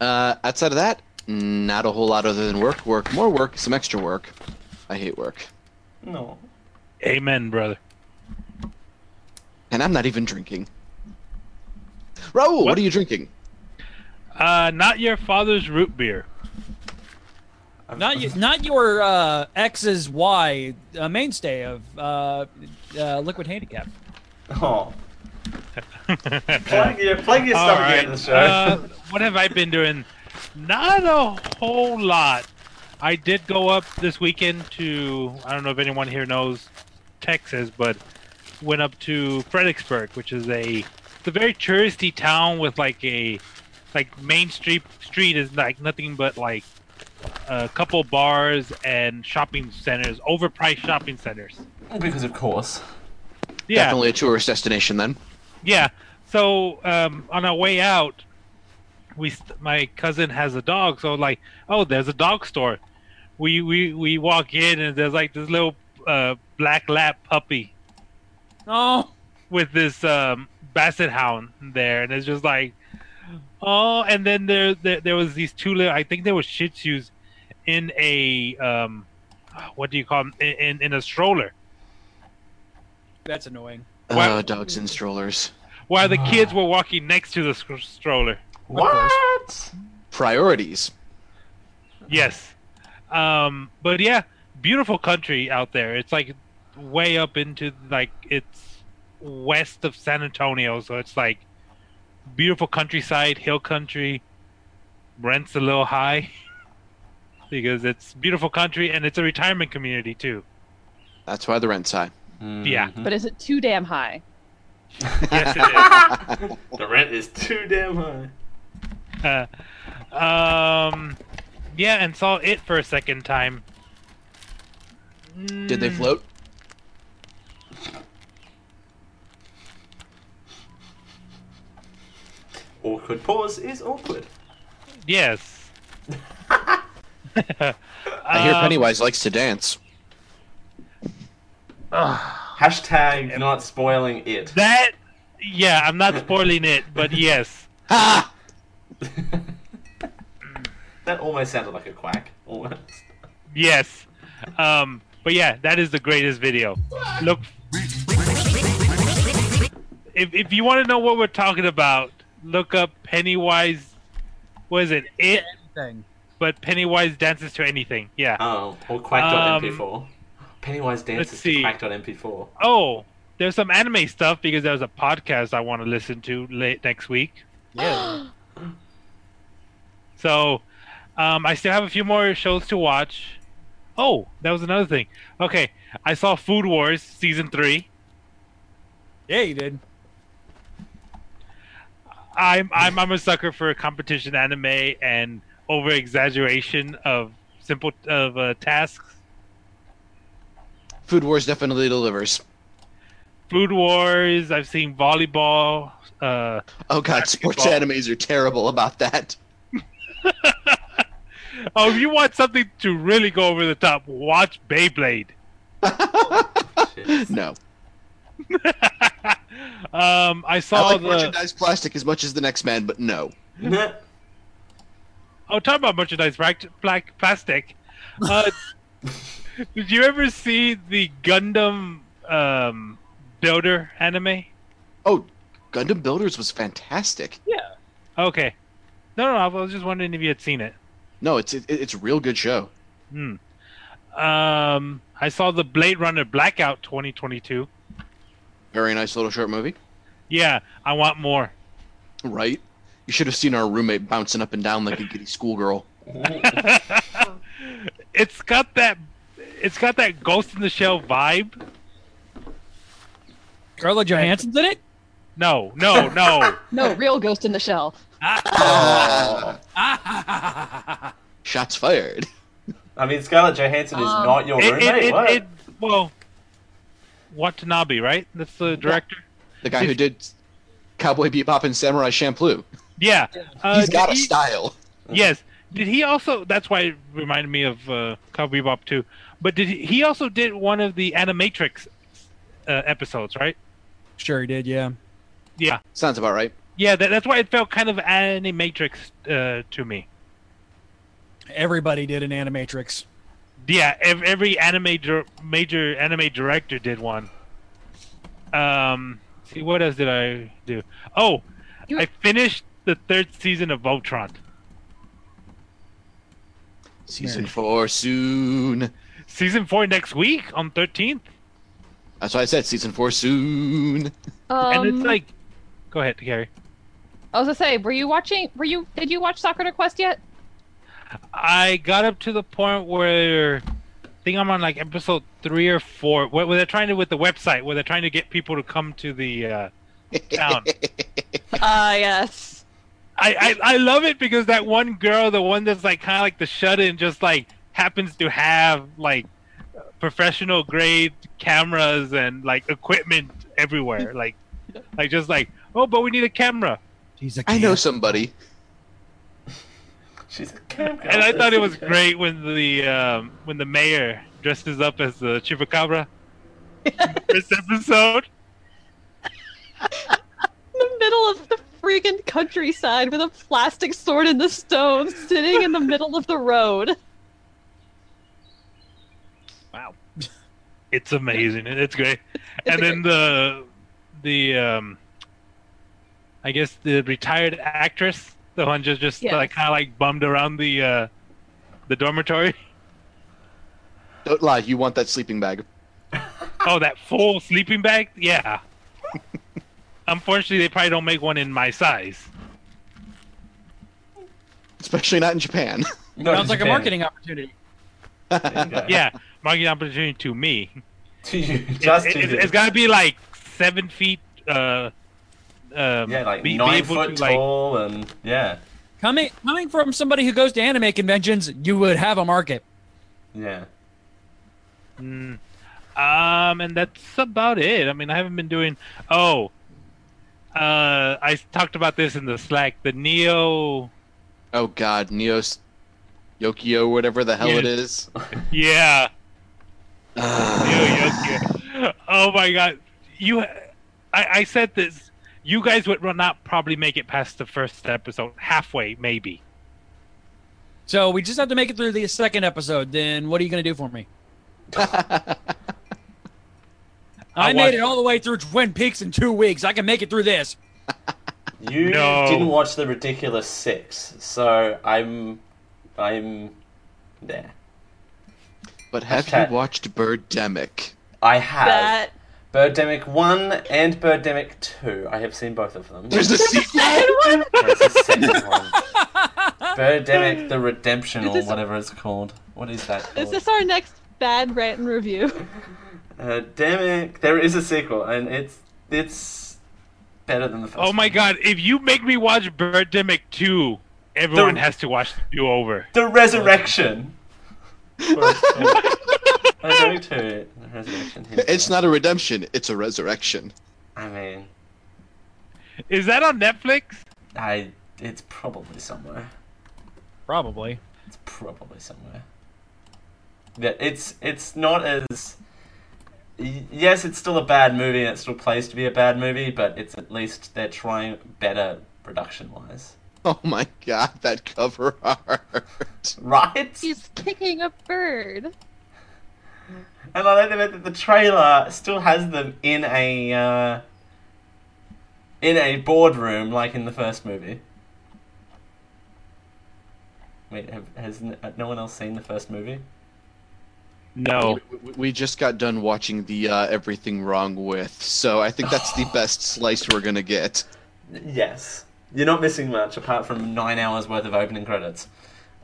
Outside of that, not a whole lot other than work, work, more work, some extra work. I hate work. No. Amen, brother. And I'm not even drinking. Raul, what are you drinking? Not your father's root beer. Not your ex's Y, a mainstay of Liquid Handicap. Oh. Plug your stuff again in the show. What have I been doing? Not a whole lot. I did go up this weekend to, I don't know if anyone here knows Texas, but went up to Fredericksburg, which is it's a very touristy town with like Main Street is like nothing but like a couple bars and shopping centers, overpriced shopping centers. Because of course. Yeah. Definitely a tourist destination then. Yeah. So on our way out, my cousin has a dog, so like, oh, there's a dog store. We walk in and there's like this little black lab puppy. Oh. With this basset hound there, and it's just like, oh, and then there was these two little, I think they were Shih Tzus, in a what do you call them? In a stroller. That's annoying. Wow, dogs in strollers. While the kids were walking next to the stroller. What? Priorities. Yes. But yeah, beautiful country out there. It's like way up into, like, it's west of San Antonio. So it's like beautiful countryside, hill country. Rent's a little high because it's beautiful country and it's a retirement community too. That's why the rent's high. Mm-hmm. Yeah. But is it too damn high? Yes, it is. The rent is too damn high. Yeah, and saw it for a second time. Did they float? Awkward pause is awkward. Yes. I hear Pennywise likes to dance. Hashtag not spoiling it. That, yeah, I'm not spoiling it, but yes. Ah! That almost sounded like a quack. Almost. Yes. But yeah, that is the greatest video. Look, if you want to know what we're talking about, look up Pennywise. What is it? It. But Pennywise dances to anything. Yeah. Oh, or quack.mp4. Pennywise dances to quack.mp4. Oh, there's some anime stuff because there's a podcast I want to listen to late next week. Yeah. So, I still have a few more shows to watch. Oh, that was another thing. Okay, I saw Food Wars Season 3. Yeah, you did. I'm a sucker for competition anime and over-exaggeration of simple tasks. Food Wars definitely delivers. Food Wars, I've seen volleyball. Oh god, basketball. Sports animes are terrible about that. Oh, if you want something to really go over the top, watch Beyblade. No. I saw I like the merchandise plastic as much as the next man, but no. Oh, talking about merchandise plastic. Did you ever see the Gundam Builder anime? Oh, Gundam Builders was fantastic. Yeah. Okay. No, I was just wondering if you had seen it. No, it's a real good show. Hmm. I saw the Blade Runner Blackout 2022. Very nice little short movie. Yeah, I want more. Right? You should have seen our roommate bouncing up and down like a giddy schoolgirl. It's got that Ghost in the Shell vibe. Scarlett Johansson's in it? No. No, real Ghost in the Shell. Shots fired. I mean, Scarlett Johansson is not your roommate. Well, Watanabe, right? That's the director. Yeah. The guy who did Cowboy Bebop and Samurai Champloo. Yeah, he's got a style. Yes. Did he also? That's why it reminded me of Cowboy Bebop too. But he also did one of the Animatrix episodes, right? Sure, he did. Yeah. Yeah. Sounds about right. Yeah, that's why it felt kind of Animatrix to me. Everybody did an Animatrix. Yeah, every major anime director did one. See, what else did I do? Oh, I finished the third season of Voltron. Season 4 soon. Season 4 next week on 13th. That's why I said season 4 soon. And it's like, go ahead, Gary. I was gonna say, did you watch Soccer to Quest yet? I got up to the point where I think I'm on like episode 3 or 4. Where they're trying to with the website, where they're trying to get people to come to the town. Ah, yes. I love it because that one girl, the one that's like kind of like the shut-in, just like happens to have like professional grade cameras and like equipment everywhere, like just like, oh, but we need a camera. She's a camera. I know somebody. She's a camera. And I thought it was great when the mayor dresses up as the chupacabra. In the first episode. In the middle of the freaking countryside with a plastic sword in the stone, sitting in the middle of the road. It's amazing. It's great. And then the I guess the retired actress, the one just like kind of like bummed around the dormitory. Don't lie. You want that sleeping bag? Oh, that full sleeping bag? Yeah. Unfortunately, they probably don't make one in my size. Especially not in Japan. Sounds like a marketing opportunity. Yeah, marketing opportunity to me. It's got to be like 7 feet. Yeah, like be 9 foot tall, like, and yeah. Coming from somebody who goes to anime conventions, you would have a market. Yeah. And that's about it. I mean, I haven't been doing. Oh, I talked about this in the Slack. The Neo. Oh God, Neo Yokio, whatever the hell it is. Yeah. Neo Yokio. Oh my God, I said this. You guys would not probably make it past the first episode. Halfway, maybe. So we just have to make it through the second episode. Then what are you going to do for me? I made it all the way through Twin Peaks in 2 weeks. I can make it through this. You didn't watch The Ridiculous Six, so I'm there. But have you watched Birdemic? I have. Birdemic 1 and Birdemic 2. I have seen both of them. There's a sequel? There's a second one. Birdemic the Redemption, or whatever it's called. What is that called? Is this our next bad rant and review? Birdemic. There is a sequel, and it's better than the first one. Oh my God, if you make me watch Birdemic 2, everyone has to watch the do-over. The Resurrection. It's not a redemption, it's a resurrection. I mean... Is that on Netflix? It's probably somewhere. Probably. It's probably somewhere. Yeah, it's not as... Yes, it's still a bad movie, and it still plays to be a bad movie, but it's at least they're trying better production-wise. Oh my God, that cover art. Right? He's kicking a bird. And I like the fact that the trailer still has them in a boardroom, like in the first movie. Wait, has no one else seen the first movie? No. We just got done watching the Everything Wrong With, so I think that's the best slice we're gonna get. Yes. You're not missing much, apart from 9 hours worth of opening credits,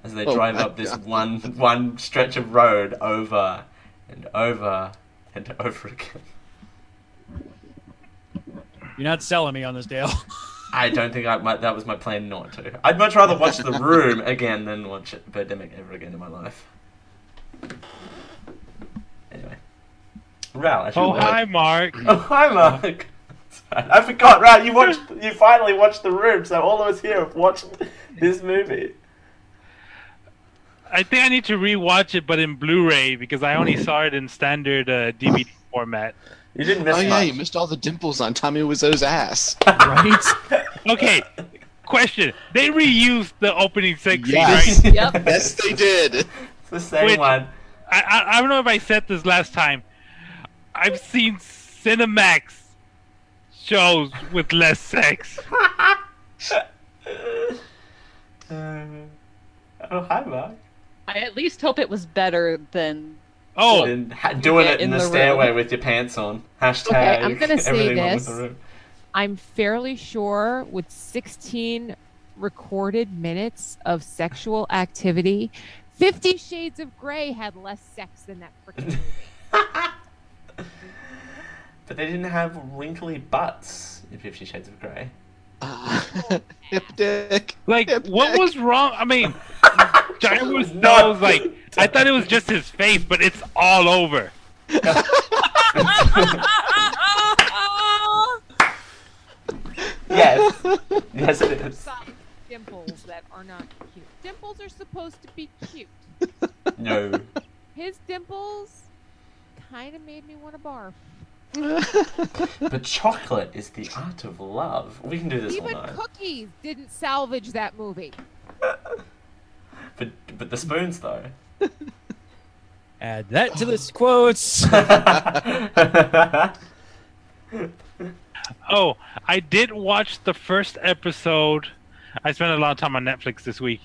as they drive up this one stretch of road over... and over and over again. You're not selling me on this, Dale. I don't think that was my plan not to. I'd much rather watch The Room again than watch Birdemic ever again in my life. Anyway. Ral, hi, Mark. Oh, hi, Mark. I forgot, right, you finally watched The Room, so all of us here have watched this movie. I think I need to rewatch it, but in Blu-ray, because I only saw it in standard DVD format. You didn't miss much. You missed all the dimples on Tommy Wiseau's ass. Right? Okay, question. They reused the opening sex scene, right? Yep. Yes, they did. It's the same one. I don't know if I said this last time. I've seen Cinemax shows with less sex. Hi, Mark. I at least hope it was better than doing it in the stairway room. With your pants on. #. Okay, I'm going to say this. I'm fairly sure with 16 recorded minutes of sexual activity, 50 Shades of Grey had less sex than that freaking movie. But they didn't have wrinkly butts in 50 Shades of Grey. Hip dick. Like, what was wrong? I mean... I was like, I thought it was just his face, but it's all over. Yes, it is. Dimples that are not cute. Dimples are supposed to be cute. No. His dimples kind of made me want to barf. But chocolate is the art of love. We can do this all night. Even cookies didn't salvage that movie. But the spoons, though. Add that to this quotes. Oh, I did watch the first episode. I spent a lot of time on Netflix this week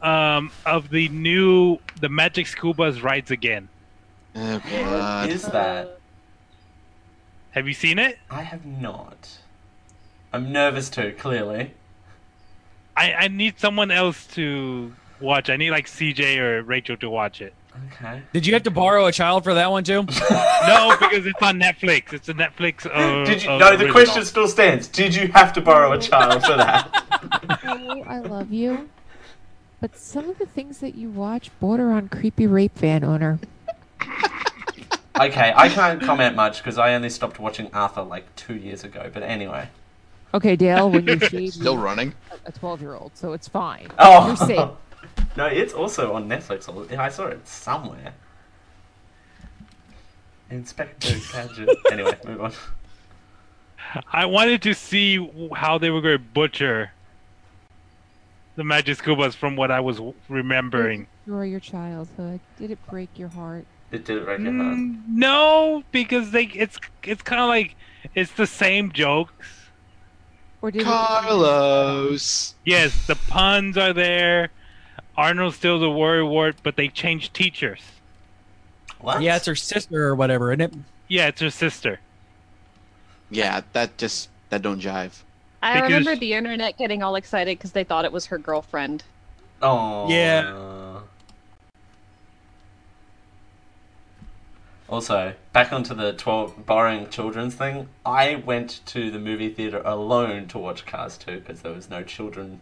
of the new The Magic Scuba's Rides Again. Oh, what is that? Have you seen it? I have not. I'm nervous too, clearly. I need someone else to watch. I need like CJ or Rachel to watch it. Okay. Did you have to borrow a child for that one too? No, because it's on Netflix. It's a Netflix. Did you? No, the original question still stands. Did you have to borrow a child for that? I love you, but some of the things that you watch border on creepy rape van owner. Okay, I can't comment much because I only stopped watching Arthur like 2 years ago. But anyway. Okay, Dale, when you see still running a 12-year-old, so it's fine. Oh, you're safe. No, it's also on Netflix. I saw it somewhere. Inspector Gadget. Anyway, move on. I wanted to see how they were going to butcher the Magic Scuba's from what I was remembering. Destroy your childhood. Did it break your heart? It did break your heart. No, because it's kind of like it's the same jokes. Or did Carlos. Yes, the puns are there. Arnold's still the worrywart, but they changed teachers. What? Yeah, it's her sister or whatever, isn't it? Yeah, it's her sister. Yeah, that don't jive. I remember the internet getting all excited because they thought it was her girlfriend. Oh. Yeah. Also, back onto the borrowing children's thing, I went to the movie theater alone to watch Cars 2 because there was no children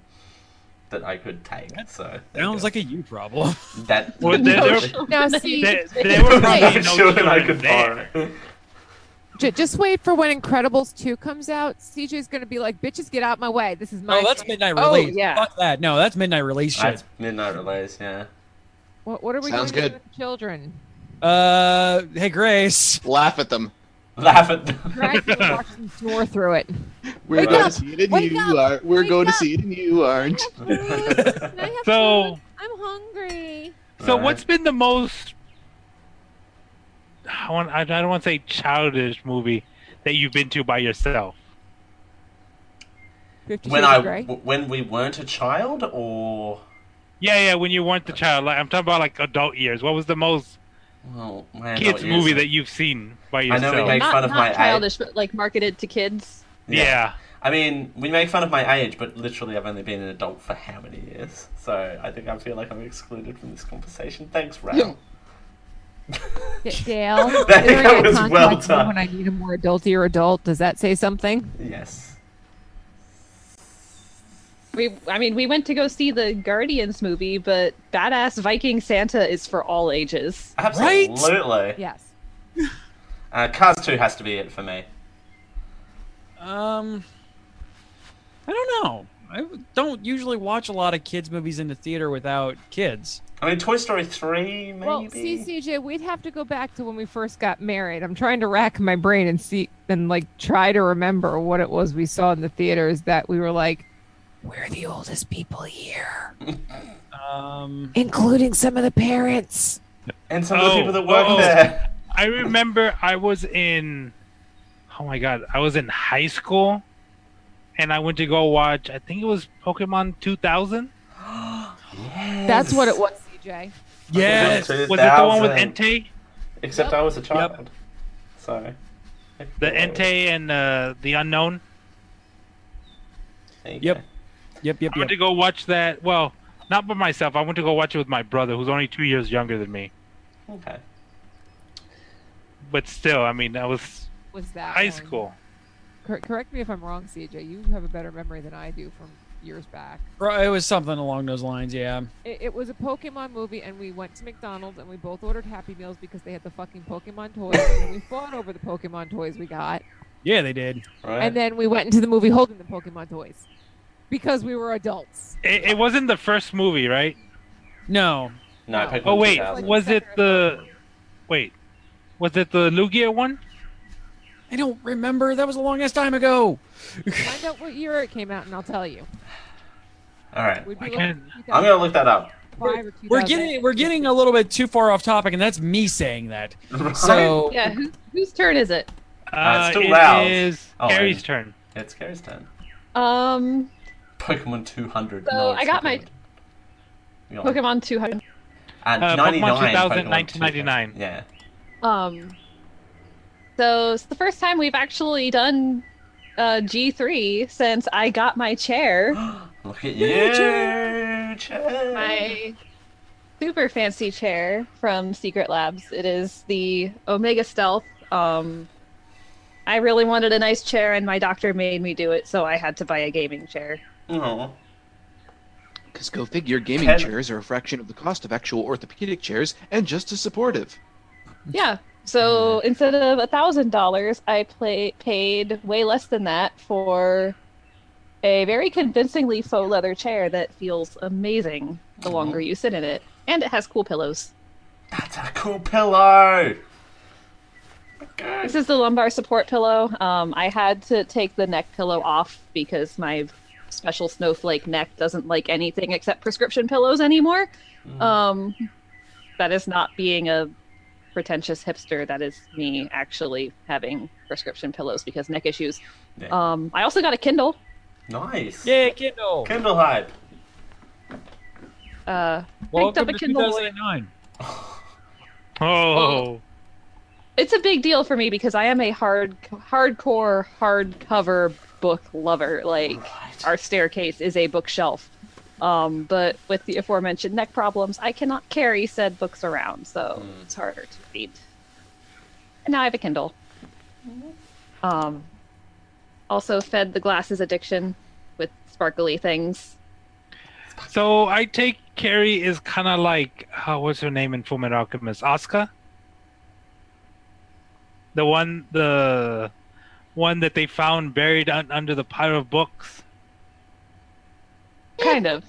that I could take. So sounds like a you problem. That well, there were probably no children I could borrow. Just wait for when Incredibles 2 comes out. CJ's going to be like, bitches, get out my way. This is my that's midnight release. Oh, yeah. Fuck that. No, that's midnight release shit. That's midnight release, yeah. What are we doing with children? Hey, Grace. Laugh at them. Laugh at them. Grace will watch them snore through it. We're going to see it and you aren't. We're going to see it and you aren't. So I'm hungry. So what's been the most... I don't want to say childish movie that you've been to by yourself? When we weren't a child, or... Yeah, when you weren't the child. Like, I'm talking about like adult years. What was the most... Well, kids movie that you've seen by yourself? I know we make fun of my childish, but like marketed to kids. Yeah. I mean, we make fun of my age, but literally I've only been an adult for how many years? So I think I feel like I'm excluded from this conversation. Thanks, Ralph. Dale, that was well done. When I need a more adultier adult, does that say something? Yes. I mean, we went to go see the Guardians movie, but Badass Viking Santa is for all ages. Absolutely. Right? Yes. Cars 2 has to be it for me. I don't know. I don't usually watch a lot of kids' movies in the theater without kids. I mean, Toy Story 3, maybe? Well, see, CJ, we'd have to go back to when we first got married. I'm trying to rack my brain and try to remember what it was we saw in the theaters that we were like, we're the oldest people here. Including some of the parents. And some of the people that work there. I remember I was in... Oh my god, I was in high school. And I went to go watch, I think it was Pokemon 2000. Yes. That's what it was, CJ. Yes. Was it the one with Entei? Except I was a child. Yep. So. The Entei and the Unknown. Yep. Yep. I went to go watch that. Well, not by myself. I went to go watch it with my brother, who's only 2 years younger than me. Okay. But still, I mean, that was that high school. Correct me if I'm wrong, CJ. You have a better memory than I do from years back. It was something along those lines, yeah. It was a Pokemon movie, and we went to McDonald's, and we both ordered Happy Meals because they had the fucking Pokemon toys, and we fought over the Pokemon toys we got. Yeah, they did. Right. And then we went into the movie holding the Pokemon toys. Because we were adults. It wasn't the first movie, right? No. Oh wait, was it the Lugia one? I don't remember. That was a long ass time ago. Find out what year it came out, and I'll tell you. All right. I'm gonna look that up. We're getting a little bit too far off topic, and that's me saying that. So yeah, whose turn is it? It's too loud. It is Carrie's turn. It's Carrie's turn. Pokemon 200. So no, I got my Pokemon 200. And 99. Pokemon 2000, 1999. Yeah. So it's the first time we've actually done G3 since I got my chair. Look at you, chair! My super fancy chair from Secret Labs. It is the Omega Stealth. I really wanted a nice chair, and my doctor made me do it, so I had to buy a gaming chair. Oh. Because go figure, gaming chairs are a fraction of the cost of actual orthopedic chairs, and just as supportive. Yeah. So instead of $1,000, I paid way less than that for a very convincingly faux leather chair that feels amazing the longer you sit in it. And it has cool pillows. That's a cool pillow! Okay. This is the lumbar support pillow. I had to take the neck pillow off because my special snowflake neck doesn't like anything except prescription pillows anymore. That is not being a pretentious hipster, that is me actually having prescription pillows because neck issues. Yeah. I also got a Kindle. Nice. Yeah, Kindle. Kindle hype. Picked up a Kindle. 2009. Oh. It's a big deal for me because I am a hardcore hardcover book lover. Like our staircase is a bookshelf. But with the aforementioned neck problems, I cannot carry said books around, so it's harder to read. And now I have a Kindle. Also fed the glasses addiction with sparkly things. So I take Carrie is kind of like, what's her name in Fullmetal Alchemist? Asuka? The one that they found buried under the pile of books. Kind of.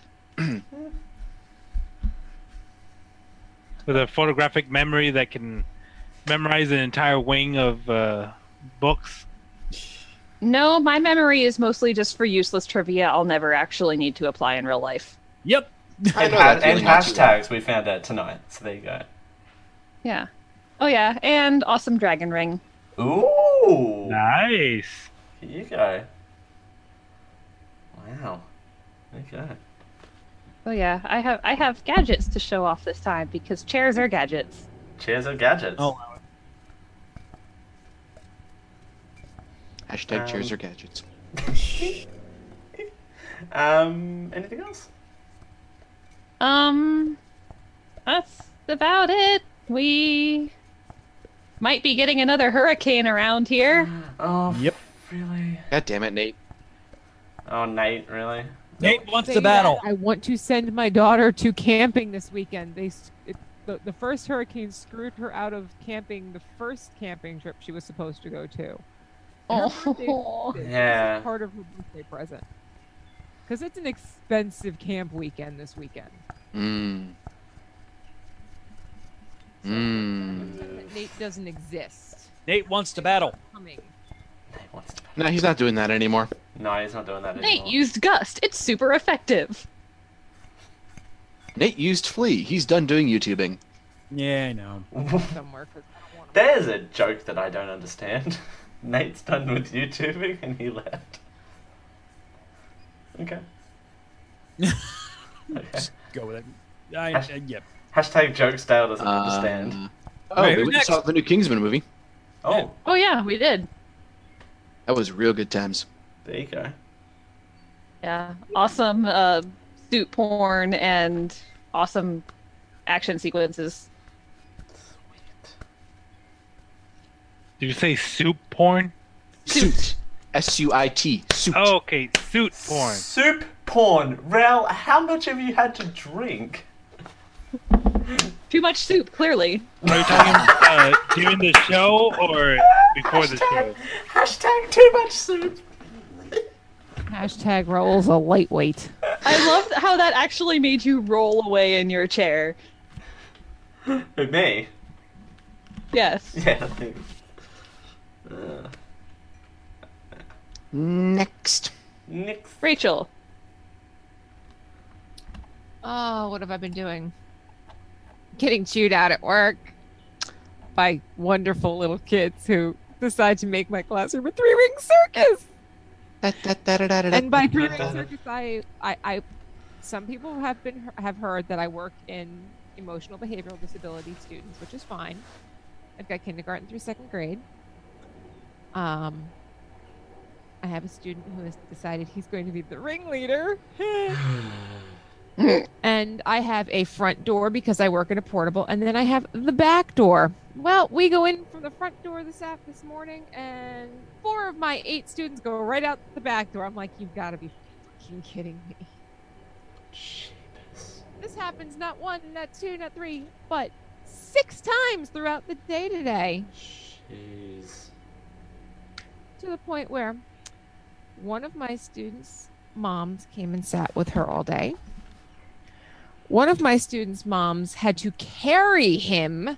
With a photographic memory that can memorize an entire wing of books. No, my memory is mostly just for useless trivia I'll never actually need to apply in real life. Yep. And hashtags we found out tonight, so there you go. Yeah. Oh yeah, and awesome dragon ring. Ooh! Nice! Here you go. Wow. Okay. Oh yeah, I have gadgets to show off this time because chairs are gadgets. Chairs are gadgets. Oh. Hashtag chairs are gadgets. Anything else? That's about it. We might be getting another hurricane around here. Oh. Yep. Really? God damn it, Nate. Oh, Nate, really? Nate wants a battle. I want to send my daughter to camping this weekend. The first hurricane screwed her out of camping, the first camping trip she was supposed to go to. Oh, yeah. It's part of her birthday present. Because it's an expensive camp weekend this weekend. Nate doesn't exist. Nate wants to battle. No, he's not doing that anymore. No, he's not doing that anymore. Nate used Gust. It's super effective. Nate used Flea. He's done doing YouTubing. Yeah, I know. There's a joke that I don't understand. Nate's done with YouTubing and he left. Okay. Just go with it. Yep. Hashtag Jokesdale doesn't understand. Oh, right, we just saw the new Kingsman movie. Oh. Oh yeah, we did. That was real good times. There you go. Yeah, awesome suit porn and awesome action sequences. Sweet. Did you say soup porn? Suit. S-U-I-T. Suit. Oh, okay, suit porn. Soup porn. Rel, how much have you had to drink? Too much soup, clearly. Are you talking during the show or before the show? Hashtag too much soup. Hashtag Roll's a lightweight. I love how that actually made you roll away in your chair. It may. Yes. Yeah, I think. Next. Rachel. Oh, what have I been doing? Getting chewed out at work by wonderful little kids who decide to make my classroom a three-ring circus. And by three-ring circus, I some people have heard that I work in emotional behavioral disability students, which is fine. I've got kindergarten through second grade. I have a student who has decided he's going to be the ringleader. And I have a front door because I work in a portable, and then I have the back door. Well, we go in from the front door this morning, and 4 of my 8 students go right out the back door. I'm like, you've got to be fucking kidding me. Jeebus. This happens not 1, not 2, not 3, but 6 times throughout the day today. Jeez. To the point where one of my students' moms came and sat with her all day. One of my students' moms had to carry him,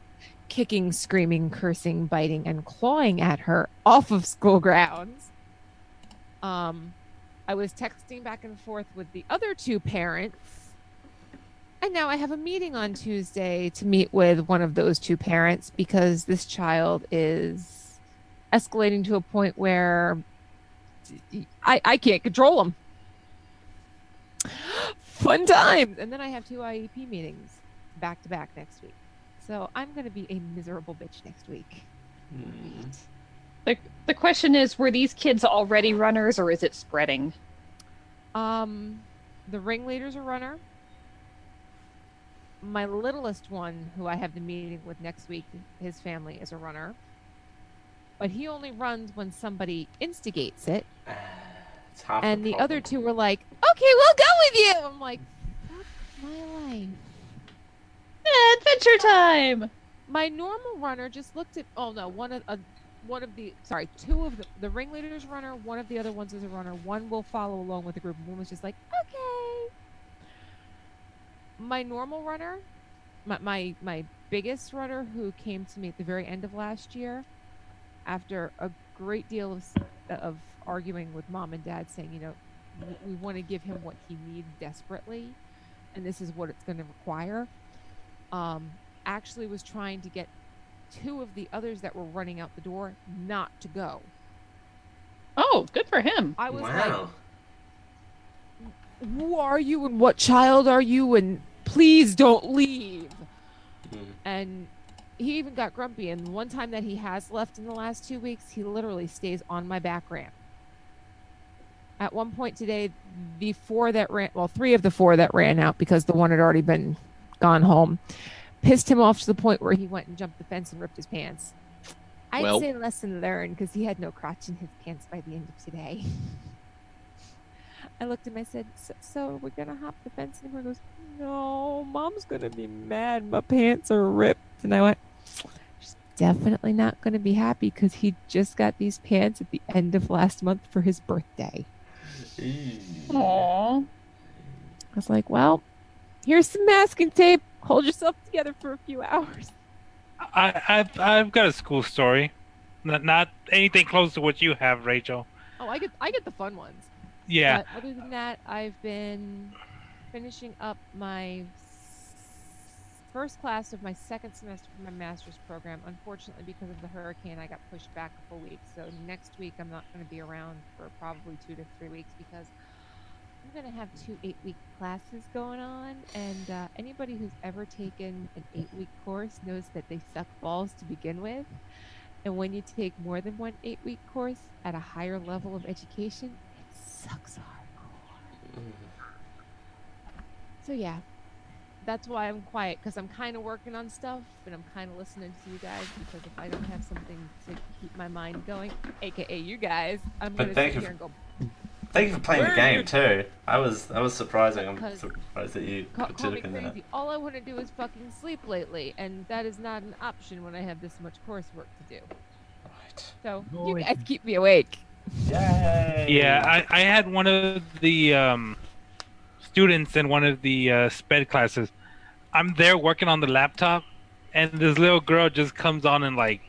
kicking, screaming, cursing, biting, and clawing at her off of school grounds. I was texting back and forth with the other 2 parents, and now I have a meeting on Tuesday to meet with one of those 2 parents because this child is escalating to a point where I can't control him. Fun times! And then I have 2 IEP meetings back to back next week. So I'm going to be a miserable bitch next week. Mm. The question is, were these kids already runners or is it spreading? The ringleader's a runner. My littlest one, who I have the meeting with next week, his family is a runner. But he only runs when somebody instigates it. And the other 2 were like, okay, we'll go with you! I'm like, fuck my life. Adventure time! My normal runner just looked at, oh no, two of the ringleader's runner, one of the other ones is a runner, one will follow along with the group, and one was just like, okay. My normal runner, my biggest runner who came to me at the very end of last year, after a great deal of arguing with mom and dad saying, you know, we want to give him what he needs desperately and this is what it's going to require, actually was trying to get 2 of the others that were running out the door not to go. Oh, good for him. I was like, who are you and what child are you and please don't leave. Mm-hmm. And he even got grumpy, and the one time that he has left in the last 2 weeks, he literally stays on my back ramp. At one point today, the 4 that ran, well, 3 of the 4 that ran out because the one had already been gone home, pissed him off to the point where he went and jumped the fence and ripped his pants. I'd say lesson learned, because he had no crotch in his pants by the end of today. I looked at him, I said, so we're going to hop the fence? And everyone goes, no, mom's going to be mad. My pants are ripped. And I went, she's definitely not going to be happy because he just got these pants at the end of last month for his birthday. Aww. I was like, well, here's some masking tape. Hold yourself together for a few hours. I've got a school story. Not anything close to what you have, Rachel. Oh, I get the fun ones. Yeah. But other than that, I've been finishing up my first class of my second semester for my master's program. Unfortunately, because of the hurricane, I got pushed back a full week. So next week, I'm not going to be around for probably 2 to 3 weeks because I'm going to have 2 8-week classes going on. And anybody who's ever taken an 8-week course knows that they suck balls to begin with. And when you take more than one 8-week course at a higher level of education, sucks hardcore. So yeah, that's why I'm quiet, because I'm kind of working on stuff, but I'm kind of listening to you guys, because if I don't have something to keep my mind going, aka you guys, I'm going to sit here and go. Thank you for playing the game too. I was surprising. I'm surprised that you took in that. All I want to do is fucking sleep lately, and that is not an option when I have this much coursework to do. Right. So you guys keep me awake. Yay. Yeah, I had one of the students in one of the sped classes. I'm there working on the laptop, and this little girl just comes on and like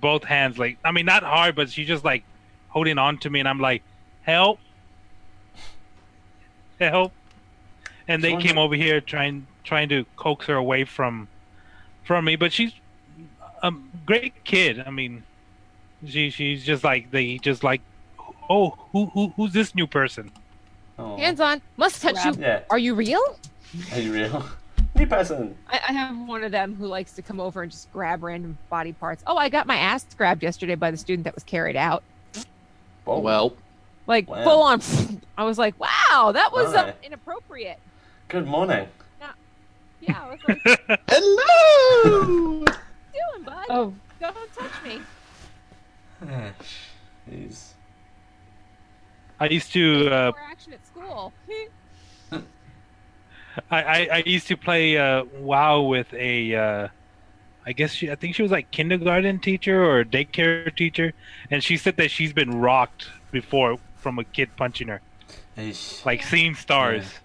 both hands, like, I mean, not hard, but she's just like holding on to me, and I'm like, help. And they came over here trying to coax her away from me, but she's a great kid. I mean, she's just like oh, who's this new person? Oh. Hands on, must touch you. Yeah. Are you real? Are you real? New person. I have one of them who likes to come over and just grab random body parts. Oh, I got my ass grabbed yesterday by the student that was carried out. Oh, well. Like, wow. Full on. I was like, wow, that was inappropriate. Good morning. Yeah, I was like, hello! What you doing, bud? Oh. Don't touch me. Jeez. I used to... more action at school. I used to play WoW with a... I think she was like kindergarten teacher or daycare teacher, and she said that she's been rocked before from a kid punching her, like seeing stars. Yeah.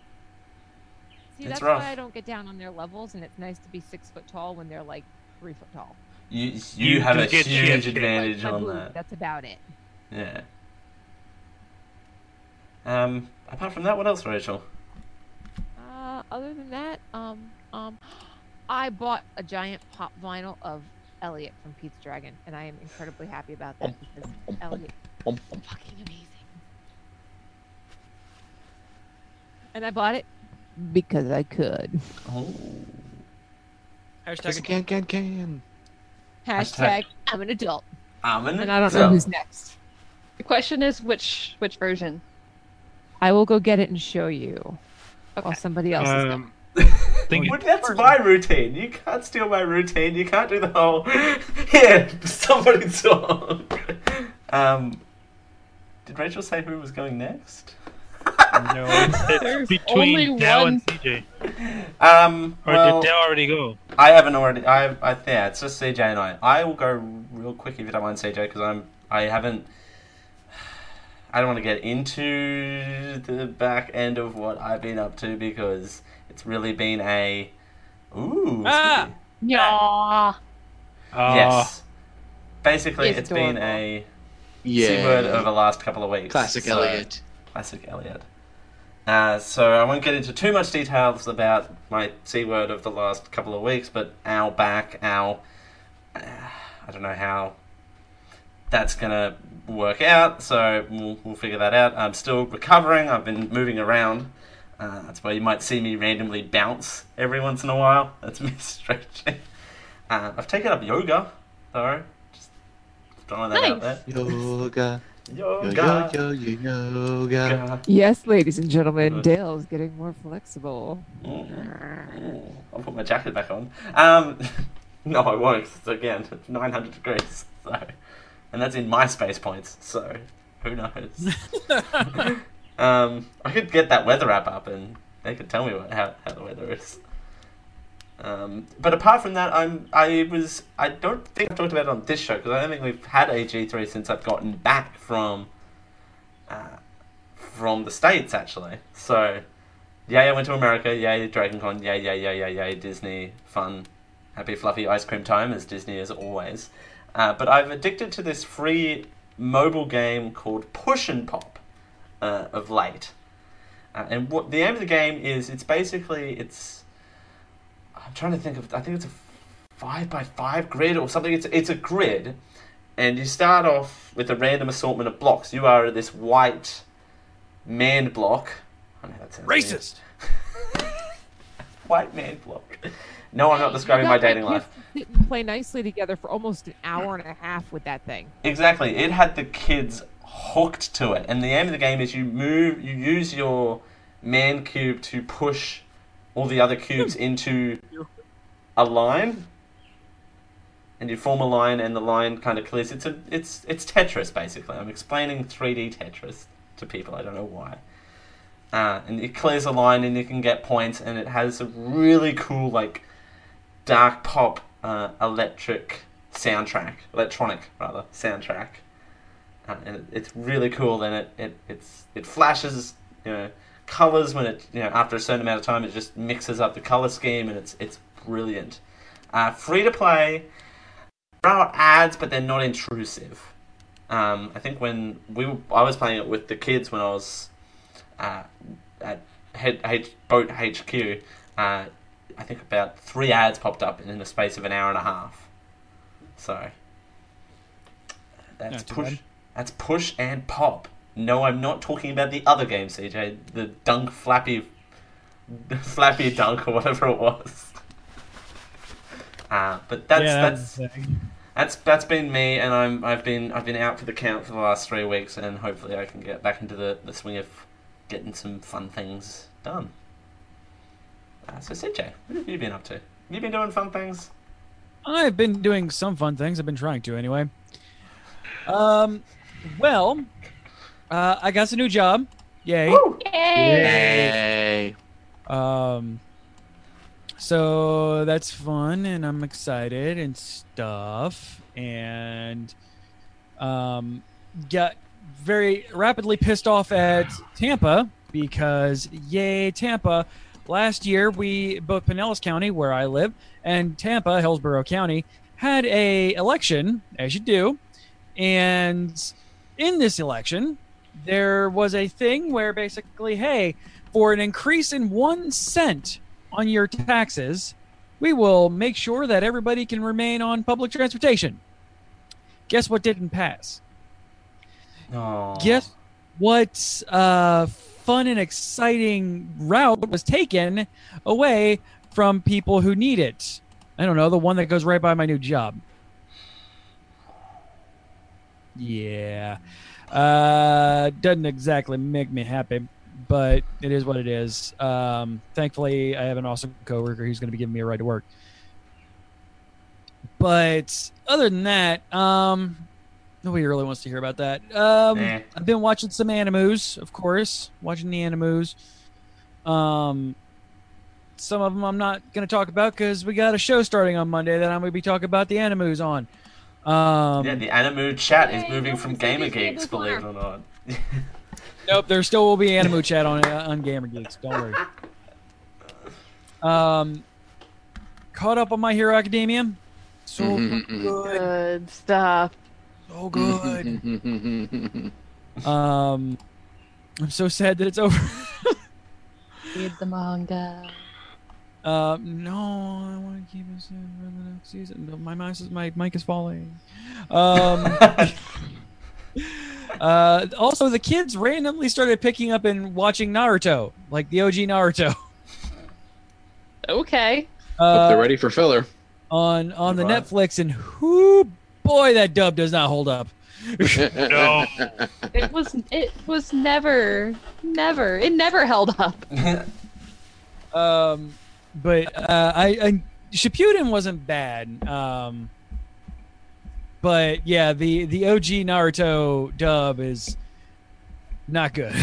See, that's why I don't get down on their levels, and it's nice to be 6 foot tall when they're like 3 foot tall. You have a huge advantage on that. That's about it. Yeah. Apart from that, what else, Rachel? Other than that, I bought a giant pop vinyl of Elliot from Pete's Dragon, and I am incredibly happy about that because Elliot is fucking amazing. And I bought it because I could. Oh. Hashtag can. Hashtag I'm an adult. And I don't know who's next. The question is which version? I will go get it and show you. Okay. While somebody else is going. Well, that's my routine. You can't steal my routine. You can't do the whole somebody talk. Did Rachel say who was going next? No, it's between Dao and CJ. Or did Dao already go? I haven't already. It's just CJ and I. I will go real quick if you don't mind, CJ, because I haven't. I don't want to get into the back end of what I've been up to because it's really been a yes. Basically, it's been a C-word over the last couple of weeks. Classic Elliot. So I won't get into too much details about my C-word of the last couple of weeks, but I don't know how that's gonna work out, so we'll figure that out. I'm still recovering. I've been moving around. That's why you might see me randomly bounce every once in a while. That's me stretching. I've taken up yoga, though. Just throwing that out there. Yoga. Yes, ladies and gentlemen, Dale's getting more flexible. I'll put my jacket back on. No, I won't. So again, 900 degrees. So, and that's in my space points. So, who knows? I could get that weather app up and they could tell me how the weather is. But apart from that, I don't think I've talked about it on this show because I don't think we've had a G3 since I've gotten back from the States, actually. So, I went to America. Yay, Dragon Con. Yay, Disney. Fun, happy, fluffy ice cream time, as Disney is always. But I've addicted to this free mobile game called Push and Pop. Of late, and what the aim of the game is, I think it's a 5x5 grid or something. It's a grid, and you start off with a random assortment of blocks. You are this white man block. I know that sounds racist. White man block. No, I'm not describing my dating life. Didn't play nicely together for almost an hour and a half with that thing. Exactly, it had the kids hooked to it, and the aim of the game is you use your man cube to push all the other cubes into a line, and you form a line, and the line kind of clears. It's Tetris, basically. I'm explaining 3D Tetris to people. I don't know why. And it clears a line, and you can get points, and it has a really cool, like, dark pop electronic soundtrack. And it's really cool, and it flashes, colors when it, after a certain amount of time, it just mixes up the color scheme, and it's brilliant. Free to play. There are ads, but they're not intrusive. I think I was playing it with the kids when I was at Boat HQ, I think about 3 ads popped up in the space of an hour and a half. So that's That's Push and Pop. No, I'm not talking about the other game, CJ. The Dunk Flappy Dunk or whatever it was. But that's been me, and I've been out for the count for the last 3 weeks, and hopefully I can get back into the swing of getting some fun things done. So CJ, what have you been up to? Have you been doing fun things? I've been doing some fun things. I've been trying to anyway. Well, I got a new job. Yay! Woo! Yay! So that's fun, and I'm excited and stuff, and got very rapidly pissed off at Tampa because yay Tampa! Last year, we both Pinellas County, where I live, and Tampa, Hillsborough County, had a election, as you do, and in this election, there was a thing where basically, hey, for an increase in 1 cent on your taxes, we will make sure that everybody can remain on public transportation. Guess what didn't pass? Aww. Guess what fun and exciting route was taken away from people who need it? I don't know, the one that goes right by my new job. Yeah. Doesn't exactly make me happy, but it is what it is. Thankfully, I have an awesome coworker who's going to be giving me a ride to work. But other than that, nobody really wants to hear about that. I've been watching some animus, of course. Watching the animus. Some of them I'm not going to talk about because we got a show starting on Monday that I'm going to be talking about the animus on. The Animu chat is moving from Gamer Geeks, believe it or not. Nope, there still will be Animu chat on Gamer Geeks. Don't worry. Caught up on My Hero Academia. So good stuff. So good. I'm so sad that it's over. Read the manga. No, I want to keep it for the next season. My mic is falling. Also, the kids randomly started picking up and watching Naruto, like the OG Naruto. Okay. Hope they're ready for filler. On the Netflix, and whoo, boy, that dub does not hold up. No. It was never held up. But Shippuden wasn't bad. But yeah, the OG Naruto dub is not good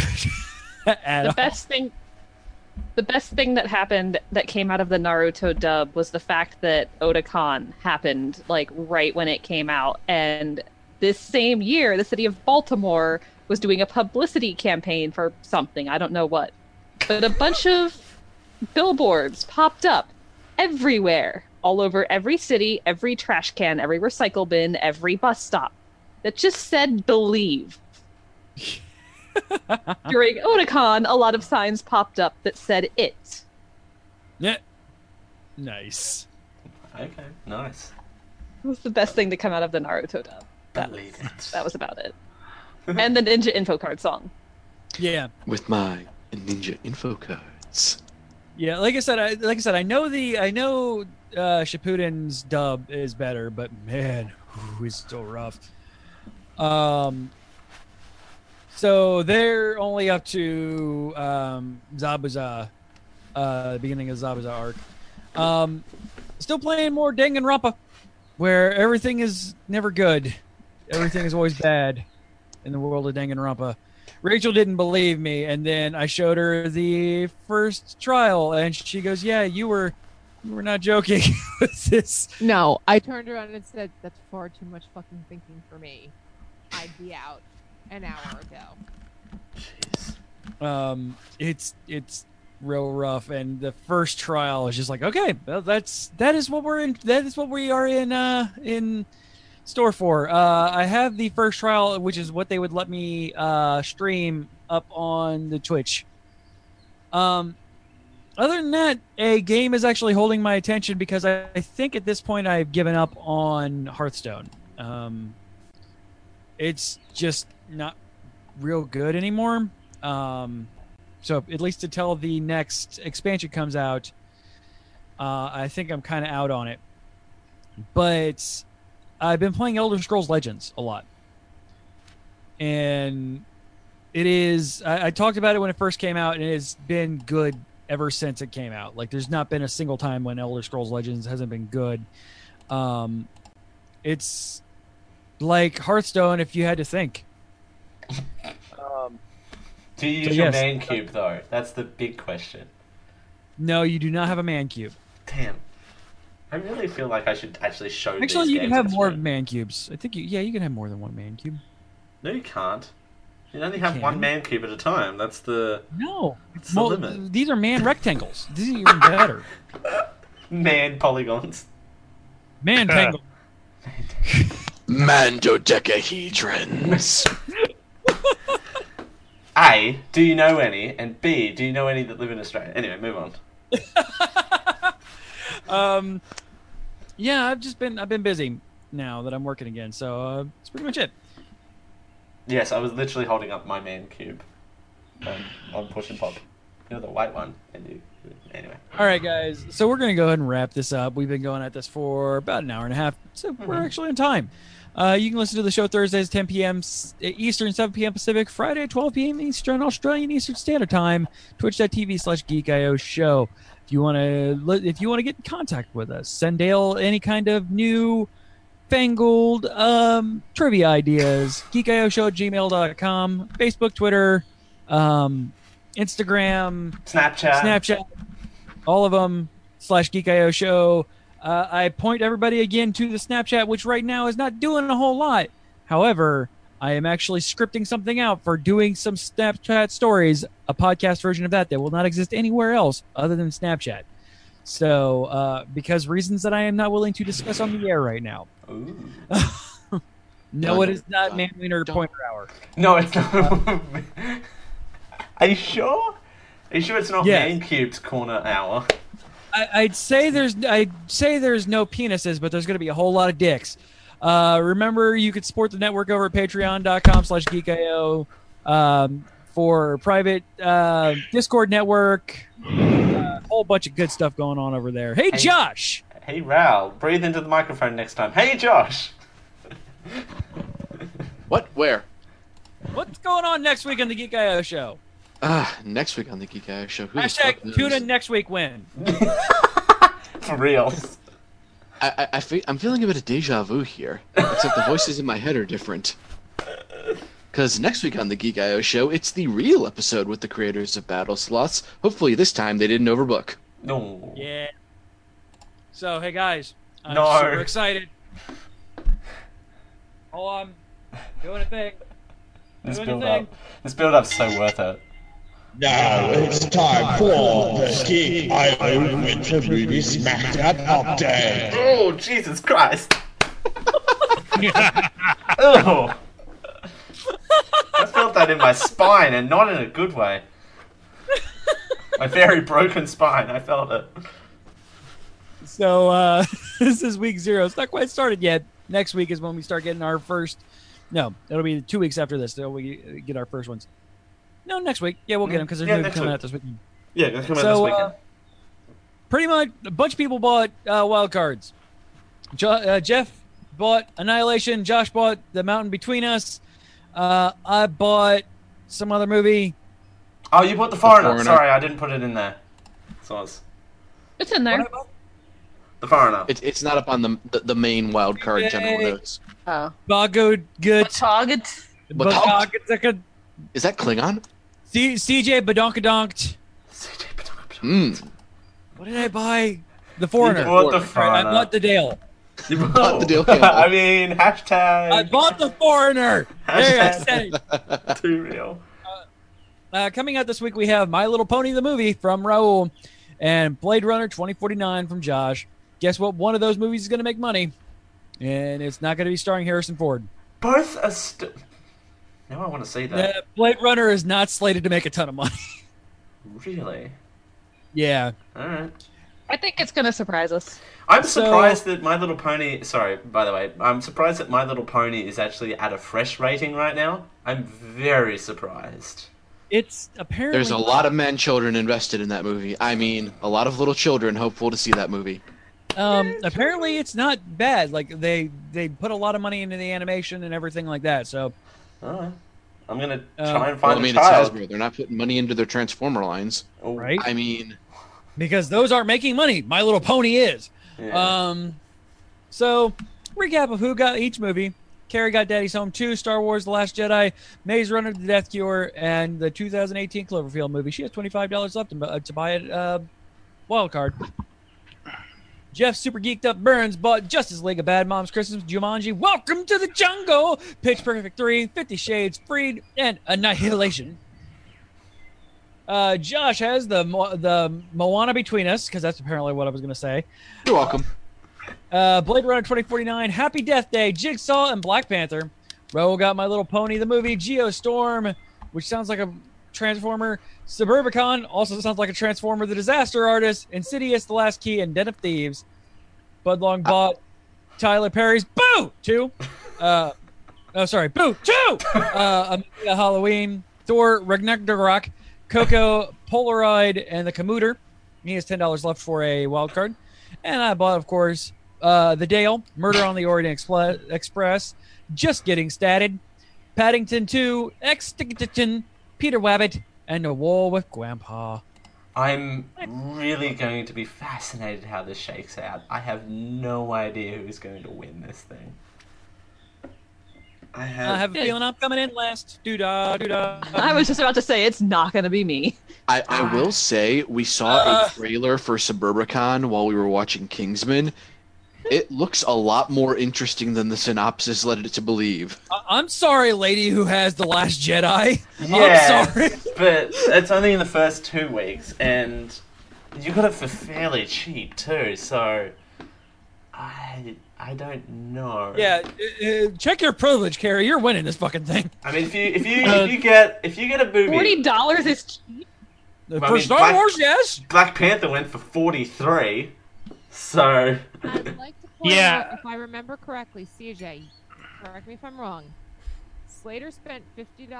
at all. The best thing that happened that came out of the Naruto dub was the fact that Otakon happened like right when it came out, and this same year, the city of Baltimore was doing a publicity campaign for something, I don't know what, but a bunch of billboards popped up everywhere, all over every city, every trash can, every recycle bin, every bus stop that just said believe. During Otakon, a lot of signs popped up that said it. Yeah. Nice. Okay, nice. It was the best thing to come out of the Naruto dub. That was about it. And the Ninja Info Card song. Yeah. With my Ninja Info Cards. Yeah, like I said, I know Shippuden's dub is better, but man, it's still rough. So they're only up to Zabuza, the beginning of Zabuza arc. Still playing more Danganronpa, where everything is never good, everything is always bad in the world of Danganronpa. Rachel didn't believe me, and then I showed her the first trial, and she goes, yeah, you were not joking with this. No, I turned around and said, that's far too much fucking thinking for me. I'd be out an hour ago. Jeez. It's real rough, and the first trial is just like, okay, well, that is what we are in store for. I have the first trial, which is what they would let me stream up on the Twitch. Other than that, a game is actually holding my attention because I think at this point I've given up on Hearthstone. It's just not real good anymore. So at least until the next expansion comes out, I think I'm kind of out on it. But I've been playing Elder Scrolls Legends a lot. And it is... I talked about it when it first came out, and it has been good ever since it came out. Like, there's not been a single time when Elder Scrolls Legends hasn't been good. It's like Hearthstone if you had to think. Do you use your man cube, though? That's the big question. No, you do not have a man cube. Damn. I really feel like I should actually show these games. Actually, you can have more man cubes. I think you... Yeah, you can have more than one man cube. No, you can't. You only have one man cube at a time. That's the... No. That's the limit. These are man rectangles. This is even better. Man polygons. Man tangle. Mandodecahedrons. A, do you know any? And B, do you know any that live in Australia? Anyway, move on. Yeah, I've been busy now that I'm working again, so that's pretty much it. Yes, I was literally holding up my man cube on Push and Pop. You know, the white one. And you, anyway. All right, guys. So we're going to go ahead and wrap this up. We've been going at this for about an hour and a half, so we're actually in time. You can listen to the show Thursdays, 10 p.m. Eastern, 7 p.m. Pacific, Friday, 12 p.m. Eastern, Australian Eastern Standard Time, twitch.tv/geekio show. If you want to get in contact with us, send Dale any kind of new fangled trivia ideas, geekioshow@gmail.com, Facebook, Twitter, Instagram, Snapchat, all of them, /geekioshow. I point everybody again to the Snapchat, which right now is not doing a whole lot. However, I am actually scripting something out for doing some Snapchat stories, a podcast version of that will not exist anywhere else other than Snapchat. So, because reasons that I am not willing to discuss on the air right now. No, it is not Man Wiener Pointer Hour. No, it's not. Are you sure? Are you sure it's not Man Cube's Corner Hour? I'd say there's no penises, but there's going to be a whole lot of dicks. Remember, you could support the network over at patreon.com/geekio for private Discord network. Whole bunch of good stuff going on over there. Hey, Josh. Hey, Raul. Breathe into the microphone next time. Hey, Josh. What? Where? What's going on next week on the Geek I/O show? Next week on the Geek I/O show. #tune in next week when. For real. I'm feeling a bit of deja vu here, except the voices in my head are different. Because next week on the Geek I/O show, it's the real episode with the creators of Battle Slots. Hopefully this time they didn't overbook. No. Yeah. So, hey guys, I'm super excited. Hold on. Doing a thing. This build-up's so worth it. Now it's time for the Geek I/O Winter Movie Smackdown Update. Oh, Jesus Christ. Oh. I felt that in my spine, and not in a good way. My very broken spine, I felt it. So, this is week 0. It's not quite started yet. Next week is when we start getting our first... No, it'll be 2 weeks after this that we get our first ones. No, next week. Yeah, we'll get them because they're coming out this weekend. Yeah, they're coming out this weekend. Pretty much, a bunch of people bought Wild Cards. Jeff bought Annihilation. Josh bought The Mountain Between Us. I bought some other movie. Oh, you bought The Foreigner. Sorry, I didn't put it in there. It's in there. The Foreigner. It's not up on the main wild card general notes. Oh. Bagood. Is that Klingon? CJ Badonkadonkt. CJ Badonkadonkt. What did I buy? The Foreigner. I bought the Dale. You bought the Dale. I mean, hashtag. I bought the Foreigner. Hashtag. Too real. Coming out this week, we have My Little Pony the Movie from Raul and Blade Runner 2049 from Josh. Guess what? One of those movies is going to make money, and it's not going to be starring Harrison Ford. Both are now I want to see that. Blade Runner is not slated to make a ton of money. Really? Yeah. All right. I think it's gonna surprise us. I'm surprised that My Little Pony... Sorry, by the way. I'm surprised that My Little Pony is actually at a fresh rating right now. I'm very surprised. It's apparently... There's a lot of men children invested in that movie. I mean, a lot of little children hopeful to see that movie. Apparently it's not bad. Like, they put a lot of money into the animation and everything like that, so... Alright. I'm gonna try and find a child. It's Hasbro. They're not putting money into their Transformer lines. Oh, right? I mean... Because those aren't making money. My Little Pony is. Yeah. So, recap of who got each movie. Carrie got Daddy's Home 2, Star Wars The Last Jedi, Maze Runner The Death Cure, and the 2018 Cloverfield movie. She has $25 left to buy a wild card. Jeff Super Geeked Up Burns bought Justice League of Bad Moms Christmas, Jumanji, Welcome to the Jungle, Pitch Perfect 3, 50 Shades, Freed, and Annihilation. Josh has the Moana Between Us, because that's apparently what I was going to say. You're welcome. Blade Runner 2049, Happy Death Day, Jigsaw, and Black Panther. Ro got My Little Pony the Movie, Geostorm, which sounds like a Transformer, Suburbicon, also sounds like a Transformer, The Disaster Artist, Insidious, The Last Key, and Den of Thieves. Budlong bought Tyler Perry's Boo! 2. Boo! 2! Amelia Halloween, Thor, Ragnarok, Coco, Polaroid, and the Commuter. He has $10 left for a wild card. And I bought, of course, The Dale, Murder on the Orient Express, Just Getting Started, Paddington 2, Extinction, Peter Wabbit, and A War with Grandpa. I'm really going to be fascinated how this shakes out. I have no idea who's going to win this thing. I have a feeling I'm coming in last. Doo-dah, doo-dah. I was just about to say, it's not going to be me. I will say, we saw a trailer for Suburbicon while we were watching Kingsman. It looks a lot more interesting than the synopsis led it to believe. I'm sorry, lady who has The Last Jedi. Yeah, I'm sorry. But it's only in the first 2 weeks, and you got it for fairly cheap, too, so... I don't know. Yeah, check your privilege, Carrie. You're winning this fucking thing. I mean, if you get a movie, $40 is cheap. For Star Wars, yes. Black Panther went for $43. So. I'd like to point out, if I remember correctly, CJ, correct me if I'm wrong. Slater spent $50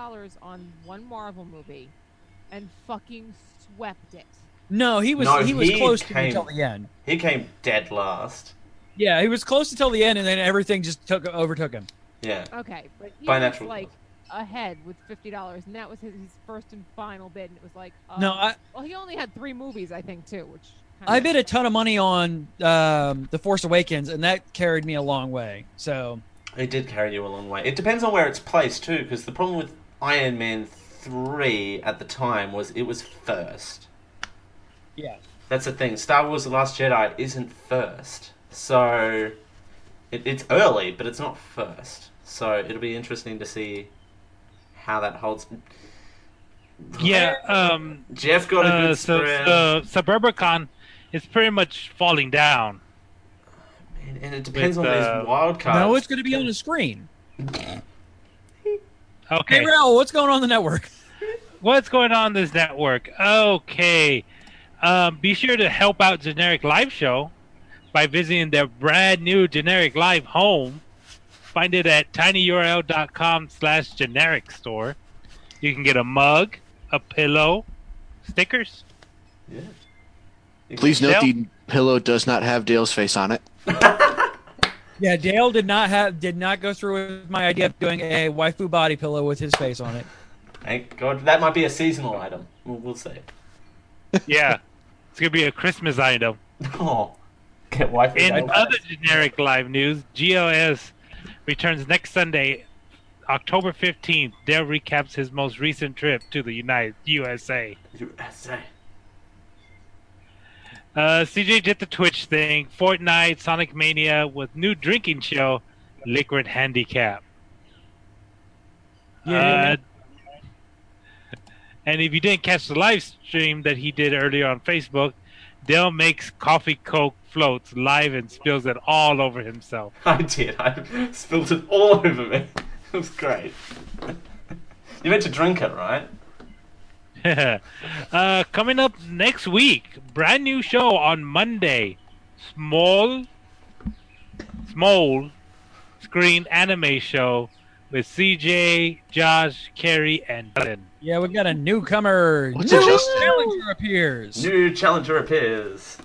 on one Marvel movie, and fucking swept it. No, he was close to until the end. He came dead last. Yeah, he was close until the end, and then everything just overtook him. Yeah. Okay, but he was, like, ahead with $50, and that was his first and final bid, and it was like... no, well, he only had 3 movies, I think, too, which... I bid a ton of money on The Force Awakens, and that carried me a long way, so... It did carry you a long way. It depends on where it's placed, too, because the problem with Iron Man 3 at the time was it was first. Yeah. That's the thing. Star Wars The Last Jedi isn't first. So, it's early, but it's not first. So, it'll be interesting to see how that holds. Yeah, Jeff got a good spread. So Suburbicon is pretty much falling down. And it depends on these wild cards. No, it's going to be on the screen. Okay. Hey, Raoul, what's going on the network? What's going on this network? Okay. Be sure to help out Generic Live Show by visiting their brand new Generic Live home. Find it at tinyurl.com/generic store. You can get a mug, a pillow, stickers. Yeah. Please note the pillow does not have Dale's face on it. Yeah, Dale did not go through with my idea of doing a waifu body pillow with his face on it. Thank God. That might be a seasonal item. We'll see. Yeah. It's going to be a Christmas item. Oh. In other Generic Live news, GLS returns next Sunday, October 15th. Dale recaps his most recent trip to the USA. CJ did the Twitch thing, Fortnite, Sonic Mania with new drinking show, Liquid Handicap. Yeah. And if you didn't catch the live stream that he did earlier on Facebook, Dale makes coffee Coke floats live and spills it all over himself. I did. I spilled it all over me. It was great. You meant to drink it, right? Coming up next week, brand new show on Monday, small screen anime show with CJ, Josh, Carrie, and Dylan. Yeah, we've got a newcomer. New challenger appears.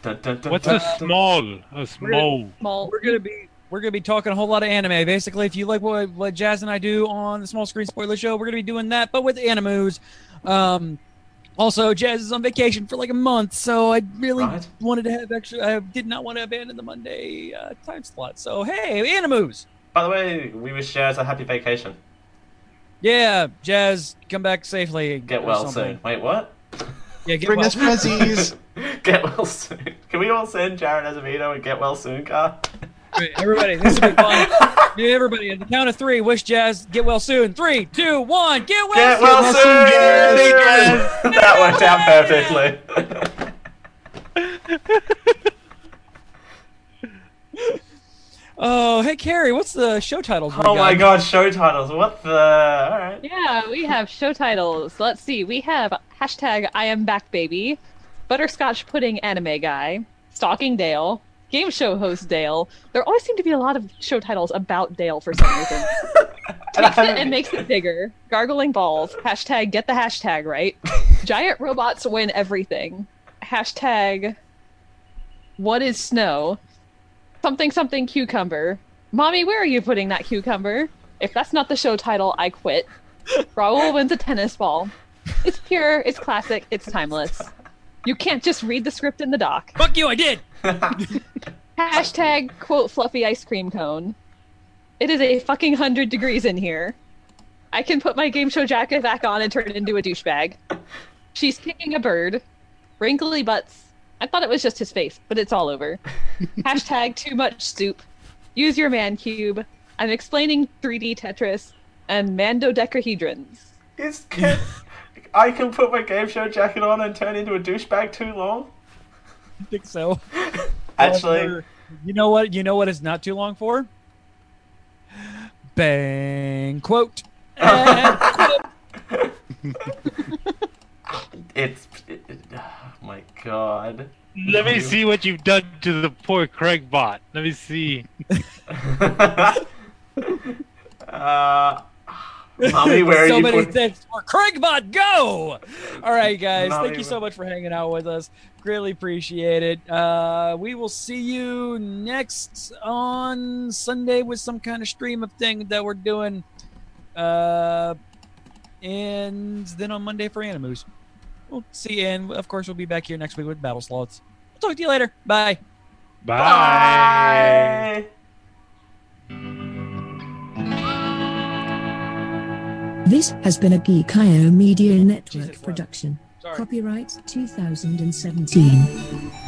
Dun, dun, dun, What's a small? We're gonna be talking a whole lot of anime. Basically, if you like what Jazz and I do on the Small Screen Spoiler Show, we're gonna be doing that, but with animus. Also, Jazz is on vacation for like a month, so I really wanted to have extra. I did not want to abandon the Monday time slot. So hey, animus. By the way, we wish Jazz a happy vacation. Yeah, Jazz, come back safely. Get well soon. Wait, what? Yeah, bring us prezzies. Get well soon. Can we all send Jared Azevedo and get well soon card? Everybody, this will be fun. Everybody, at the count of three, wish Jazz get well soon. 3, 2, 1, get well soon. Get well soon, Jazz. That worked out perfectly. Oh, hey, Carrie, what's the show titles? Oh my God, show titles. What the? All right. Yeah, we have show titles. Let's see. We have hashtag I am back baby, butterscotch pudding anime guy, stalking Dale, game show host Dale. There always seem to be a lot of show titles about Dale for some reason. Takes it and makes it bigger. Gargling balls. Hashtag get the hashtag right. Giant robots win everything. Hashtag what is snow? Something something cucumber. Mommy, where are you putting that cucumber? If that's not the show title, I quit. Raul wins a tennis ball. It's pure, it's classic, it's timeless. You can't just read the script in the doc. Fuck you, I did! Hashtag, quote, fluffy ice cream cone. It is a fucking 100 degrees in here. I can put my game show jacket back on and turn it into a douchebag. She's kicking a bird. Wrinkly butts. I thought it was just his face, but it's all over. Hashtag too much soup. Use your man cube. I'm explaining 3D Tetris and mandodecahedrons. I can put my game show jacket on and turn into a douchebag too long? I think so. Actually. You know what it's not too long for? Bang. Quote. Quote. Oh my God. Let me see what you've done to the poor Craig bot. Let me see. Mommy, where are you? So many things for Craig bot, go! Alright guys, thank you so much for hanging out with us. Greatly appreciate it. We will see you next on Sunday with some kind of stream of thing that we're doing. And then on Monday for Animus. We'll see you, and of course, we'll be back here next week with Battle Slots. We'll talk to you later. Bye. Bye. This has been a Geek I/O Media Network production. Copyright 2017.